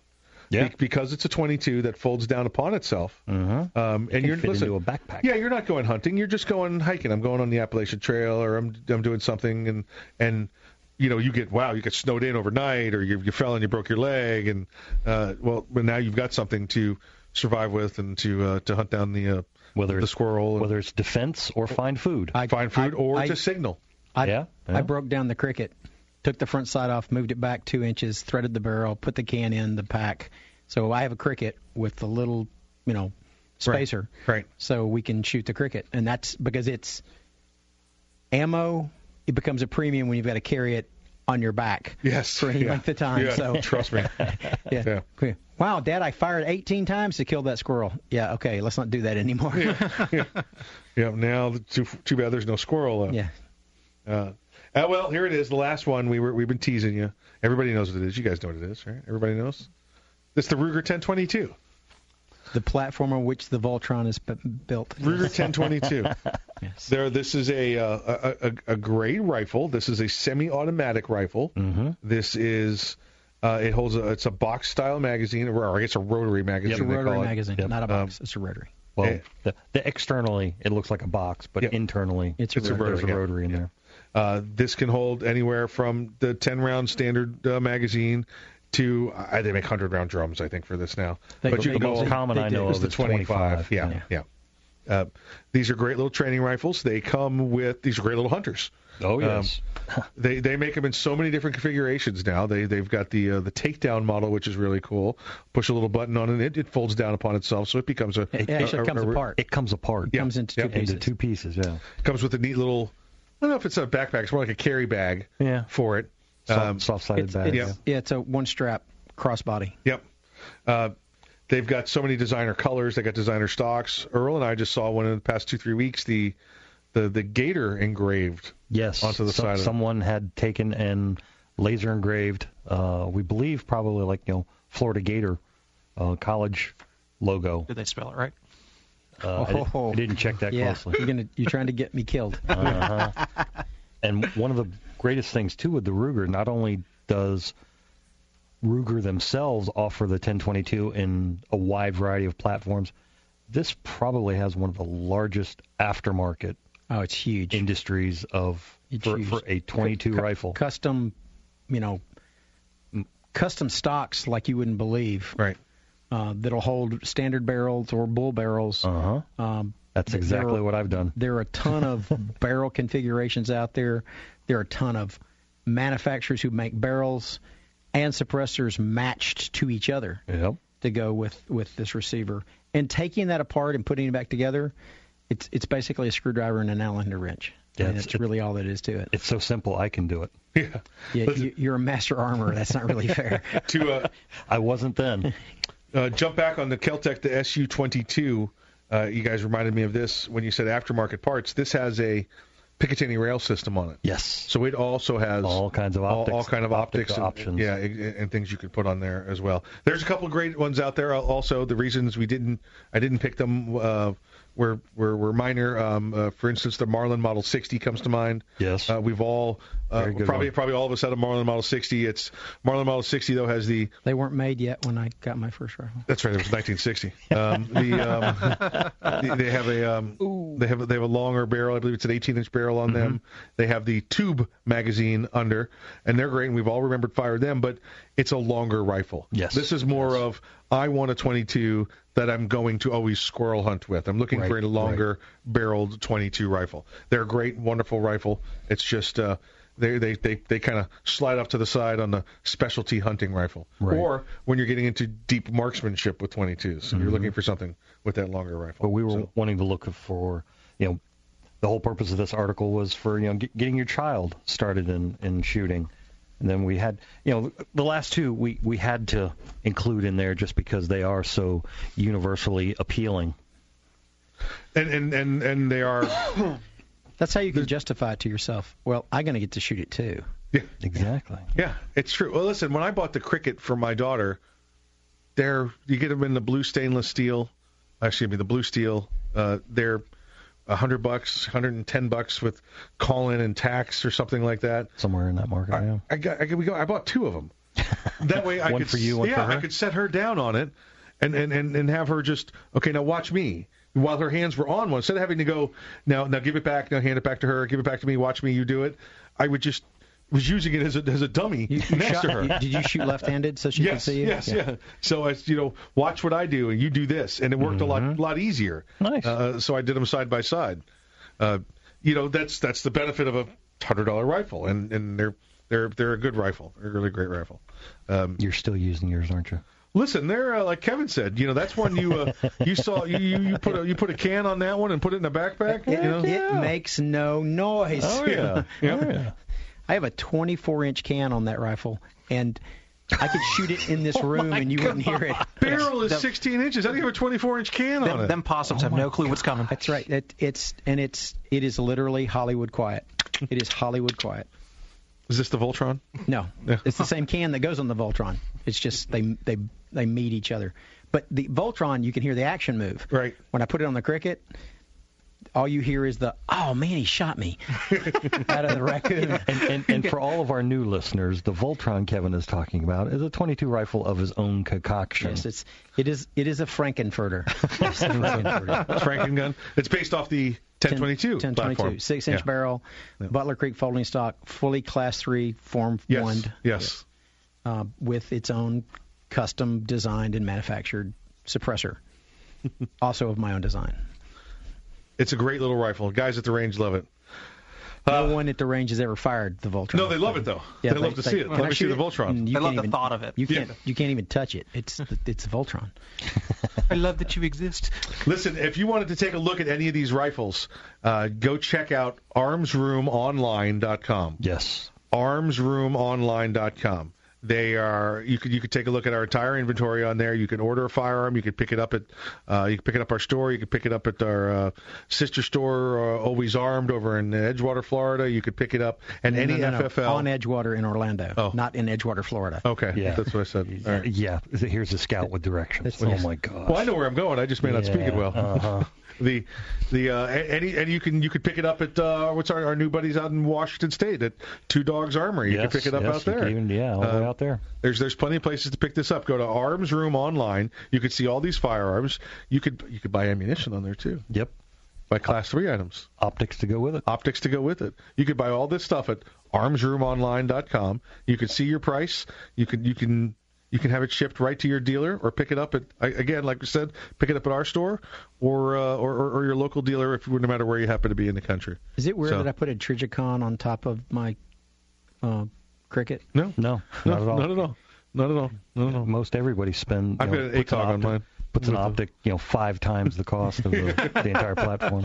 because it's a 22 that folds down upon itself. It can fit into a backpack. Yeah, you're not going hunting. You're just going hiking. I'm going on the Appalachian Trail, or I'm doing something, and you get snowed in overnight, or you fell and you broke your leg, and but now you've got something to survive with and to hunt down the squirrel, whether it's defense or find food, to signal. I broke down the Cricket. Took the front sight off, moved it back 2 inches, threaded the barrel, put the can in the pack. So I have a Cricket with the little, spacer. Right. So we can shoot the Cricket. And that's because it's ammo. It becomes a premium when you've got to carry it on your back for any length of time. Yeah. So, trust me. Yeah. Wow, Dad, I fired 18 times to kill that squirrel. Yeah, okay, let's not do that anymore. Now, too bad there's no squirrel left. Well, here it is, the last one. We've been teasing you. Everybody knows what it is. You guys know what it is, right? Everybody knows? It's the Ruger 10-22. The platform on which the Voltron is built. Ruger 10-22. This is a great rifle. This is a semi-automatic rifle. This is it's a box-style magazine, or I guess a rotary magazine. It's a rotary magazine, not a box. It's a rotary. Well, the externally, it looks like a box, but internally, it's a rotary. There's a rotary in there. This can hold anywhere from the 10-round standard magazine to they make 100-round drums, I think, for this now. The most common I know is the 25. Yeah. These are great little training rifles. They come with these great little hunters. Oh yes. They make them in so many different configurations now. They've got the takedown model, which is really cool. Push a little button on it, it folds down upon itself, so it becomes a. It comes apart. It comes into two pieces. Yeah. It comes with a neat little. I don't know if it's a backpack. It's more like a carry bag for it. Soft-sided bag. It's a one-strap crossbody. Yep. They've got so many designer colors. They got designer stocks. Earl and I just saw one in the past 2-3 weeks, the gator engraved onto the side of it. Someone had taken and laser engraved, we believe probably Florida Gator college logo. Did they spell it right? I didn't check that closely. You're trying to get me killed. And one of the greatest things, too, with the Ruger, not only does Ruger themselves offer the 10-22 in a wide variety of platforms, this probably has one of the largest aftermarket industries for a 22 rifle. Custom stocks like you wouldn't believe. Right. That'll hold standard barrels or bull barrels. That's exactly what I've done. There are a ton of barrel configurations out there. There are a ton of manufacturers who make barrels and suppressors matched to each other to go with this receiver. And taking that apart and putting it back together, it's basically a screwdriver and an Allen wrench. Yeah, and it's really all that is to it. It's so simple, I can do it. Yeah, yeah, you're a master armorer. That's not really fair. I wasn't then. Jump back on the Kel-Tec, the SU-22. You guys reminded me of this when you said aftermarket parts. This has a Picatinny rail system on it. Yes. So it also has all kinds of optics, all kinds of optics and options. Yeah, and things you could put on there as well. There's a couple of great ones out there. Also, the reasons I didn't pick them were minor. For instance, the Marlin Model 60 comes to mind. Yes. We've all probably all of us had a Marlin Model 60. It's Marlin Model 60 though has the. They weren't made yet when I got my first rifle. That's right. It was 1960. They have a longer barrel. I believe it's an 18-inch barrel on them. They have the tube magazine under, and they're great. And we've all remembered firing them, but it's a longer rifle. Yes. This is more of I want a 22 that I'm going to always squirrel hunt with. I'm looking for a longer barreled 22 rifle. They're a great, wonderful rifle. It's just they kind of slide off to the side on the specialty hunting rifle. Right. Or when you're getting into deep marksmanship with 22s, you're looking for something with that longer rifle. But we were wanting to look for, the whole purpose of this article was for, getting your child started in shooting. And then we had, the last two we had to include in there just because they are so universally appealing. And they are. That's how you can justify it to yourself. Well, I'm going to get to shoot it too. Yeah, exactly. Yeah, it's true. Well, listen, when I bought the Cricket for my daughter, you get them in the blue stainless steel. Excuse me, the blue steel. They're $100, $110 with call-in and tax or something like that. Somewhere in that market, yeah. I bought two of them. That way, I one for you, one for her. I could set her down on it, and have her just now watch me while her hands were on one. Instead of having to go now give it back, now hand it back to her, give it back to me, watch me, you do it. I would just. Was using it as a dummy next to her. Did you shoot left-handed so she could see you? Yes, yeah. So I, watch what I do and you do this, and it worked a lot easier. Nice. So I did them side by side. That's the benefit of a $100 rifle, and they're a good rifle, they're a really great rifle. You're still using yours, aren't you? Listen, they're like Kevin said. That's one you put a can on that one and put it in a backpack. It makes no noise. Oh yeah. Yeah. I have a 24-inch can on that rifle, and I could shoot it in this room, and you wouldn't hear it. Barrel is 16 inches. I think I have a 24-inch can on it. Them possums have no clue what's coming. That's right. It is literally Hollywood quiet. It is Hollywood quiet. Is this the Voltron? No, it's the same can that goes on the Voltron. It's just they meet each other. But the Voltron, you can hear the action move. Right. When I put it on the Cricket. All you hear is the, oh, man, he shot me, out of the raccoon. And for all of our new listeners, the Voltron Kevin is talking about is a 22 rifle of his own concoction. Yes, it is a Frankenfurter. Frankengun. It's based off the 10-22 platform. 6-inch barrel, Butler Creek folding stock, fully Class 3 Form 1. Yes. With its own custom designed and manufactured suppressor, also of my own design. It's a great little rifle. Guys at the range love it. No one at the range has ever fired the Voltron. No, they love it, though. Yeah, they love to see it. Let me see the Voltron. They love the thought of it. You can't even touch it. It's a Voltron. I love that you exist. Listen, if you wanted to take a look at any of these rifles, go check out armsroomonline.com. Yes. Armsroomonline.com. They are. You could take a look at our entire inventory on there. You can order a firearm. You could pick it up at. You can pick it up our store. You could pick it up at our sister store, Always Armed, over in Edgewater, Florida. You could pick it up and FFL on Edgewater in Orlando, not in Edgewater, Florida. Okay, yeah, that's what I said. All right. Yeah, here's a scout with directions. Oh my gosh. Well, I know where I'm going. I just may not speak it well. You could pick it up at what's our new buddies out in Washington State at Two Dogs Armory. You can pick it up out there. All the way out there. There's plenty of places to pick this up. Go to Arms Room Online. You could see all these firearms. You could buy ammunition on there too. Yep. Buy Class 3 items. Optics to go with it. You could buy all this stuff at armsroomonline.com. You could see your price. You can have it shipped right to your dealer, or pick it up at, again, like we said, pick it up at our store, or your local dealer, no matter where you happen to be in the country. Is it weird that I put a Trijicon on top of my Cricket? No, not at all. Most everybody spends. I've got an ACOG on mine. Puts an optic, you know, 5 times the cost of the entire platform.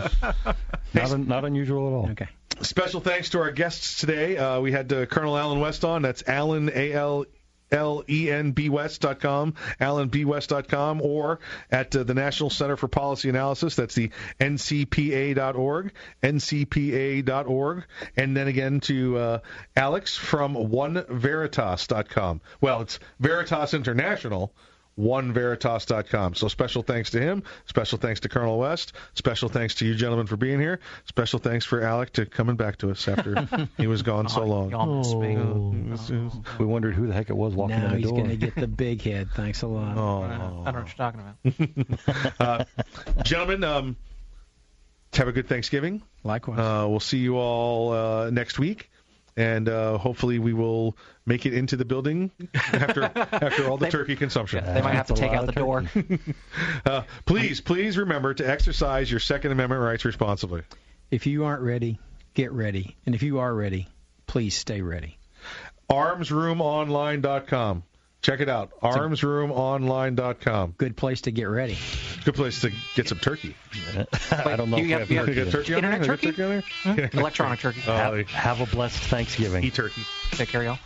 Not unusual at all. Okay. Special thanks to our guests today. We had Colonel Allen West on. That's Allen, ALLENBWest.com, AllenBWest.com, or at the National Center for Policy Analysis. That's the NCPA.org, NCPA.org. And then again to Alex from OneVeritas.com. Well, it's Veritas International. OneVeritas.com. So special thanks to him. Special thanks to Colonel West. Special thanks to you gentlemen for being here. Special thanks for Alec to coming back to us after he was gone so long. We wondered who the heck it was walking in the door. Now he's going to get the big head. Thanks a lot. I don't know what you're talking about. Gentlemen, have a good Thanksgiving. Likewise. We'll see you all next week. And hopefully we will make it into the building after all the turkey consumption. Yeah, they might have to take out the door. Please remember to exercise your Second Amendment rights responsibly. If you aren't ready, get ready. And if you are ready, please stay ready. ArmsRoomOnline.com. Check it out. ArmsRoomOnline.com. Good place to get ready. Good place to get some turkey. I don't know if you have turkey on there. Internet turkey? Electronic turkey. Have a blessed Thanksgiving. Eat turkey. Take care, y'all.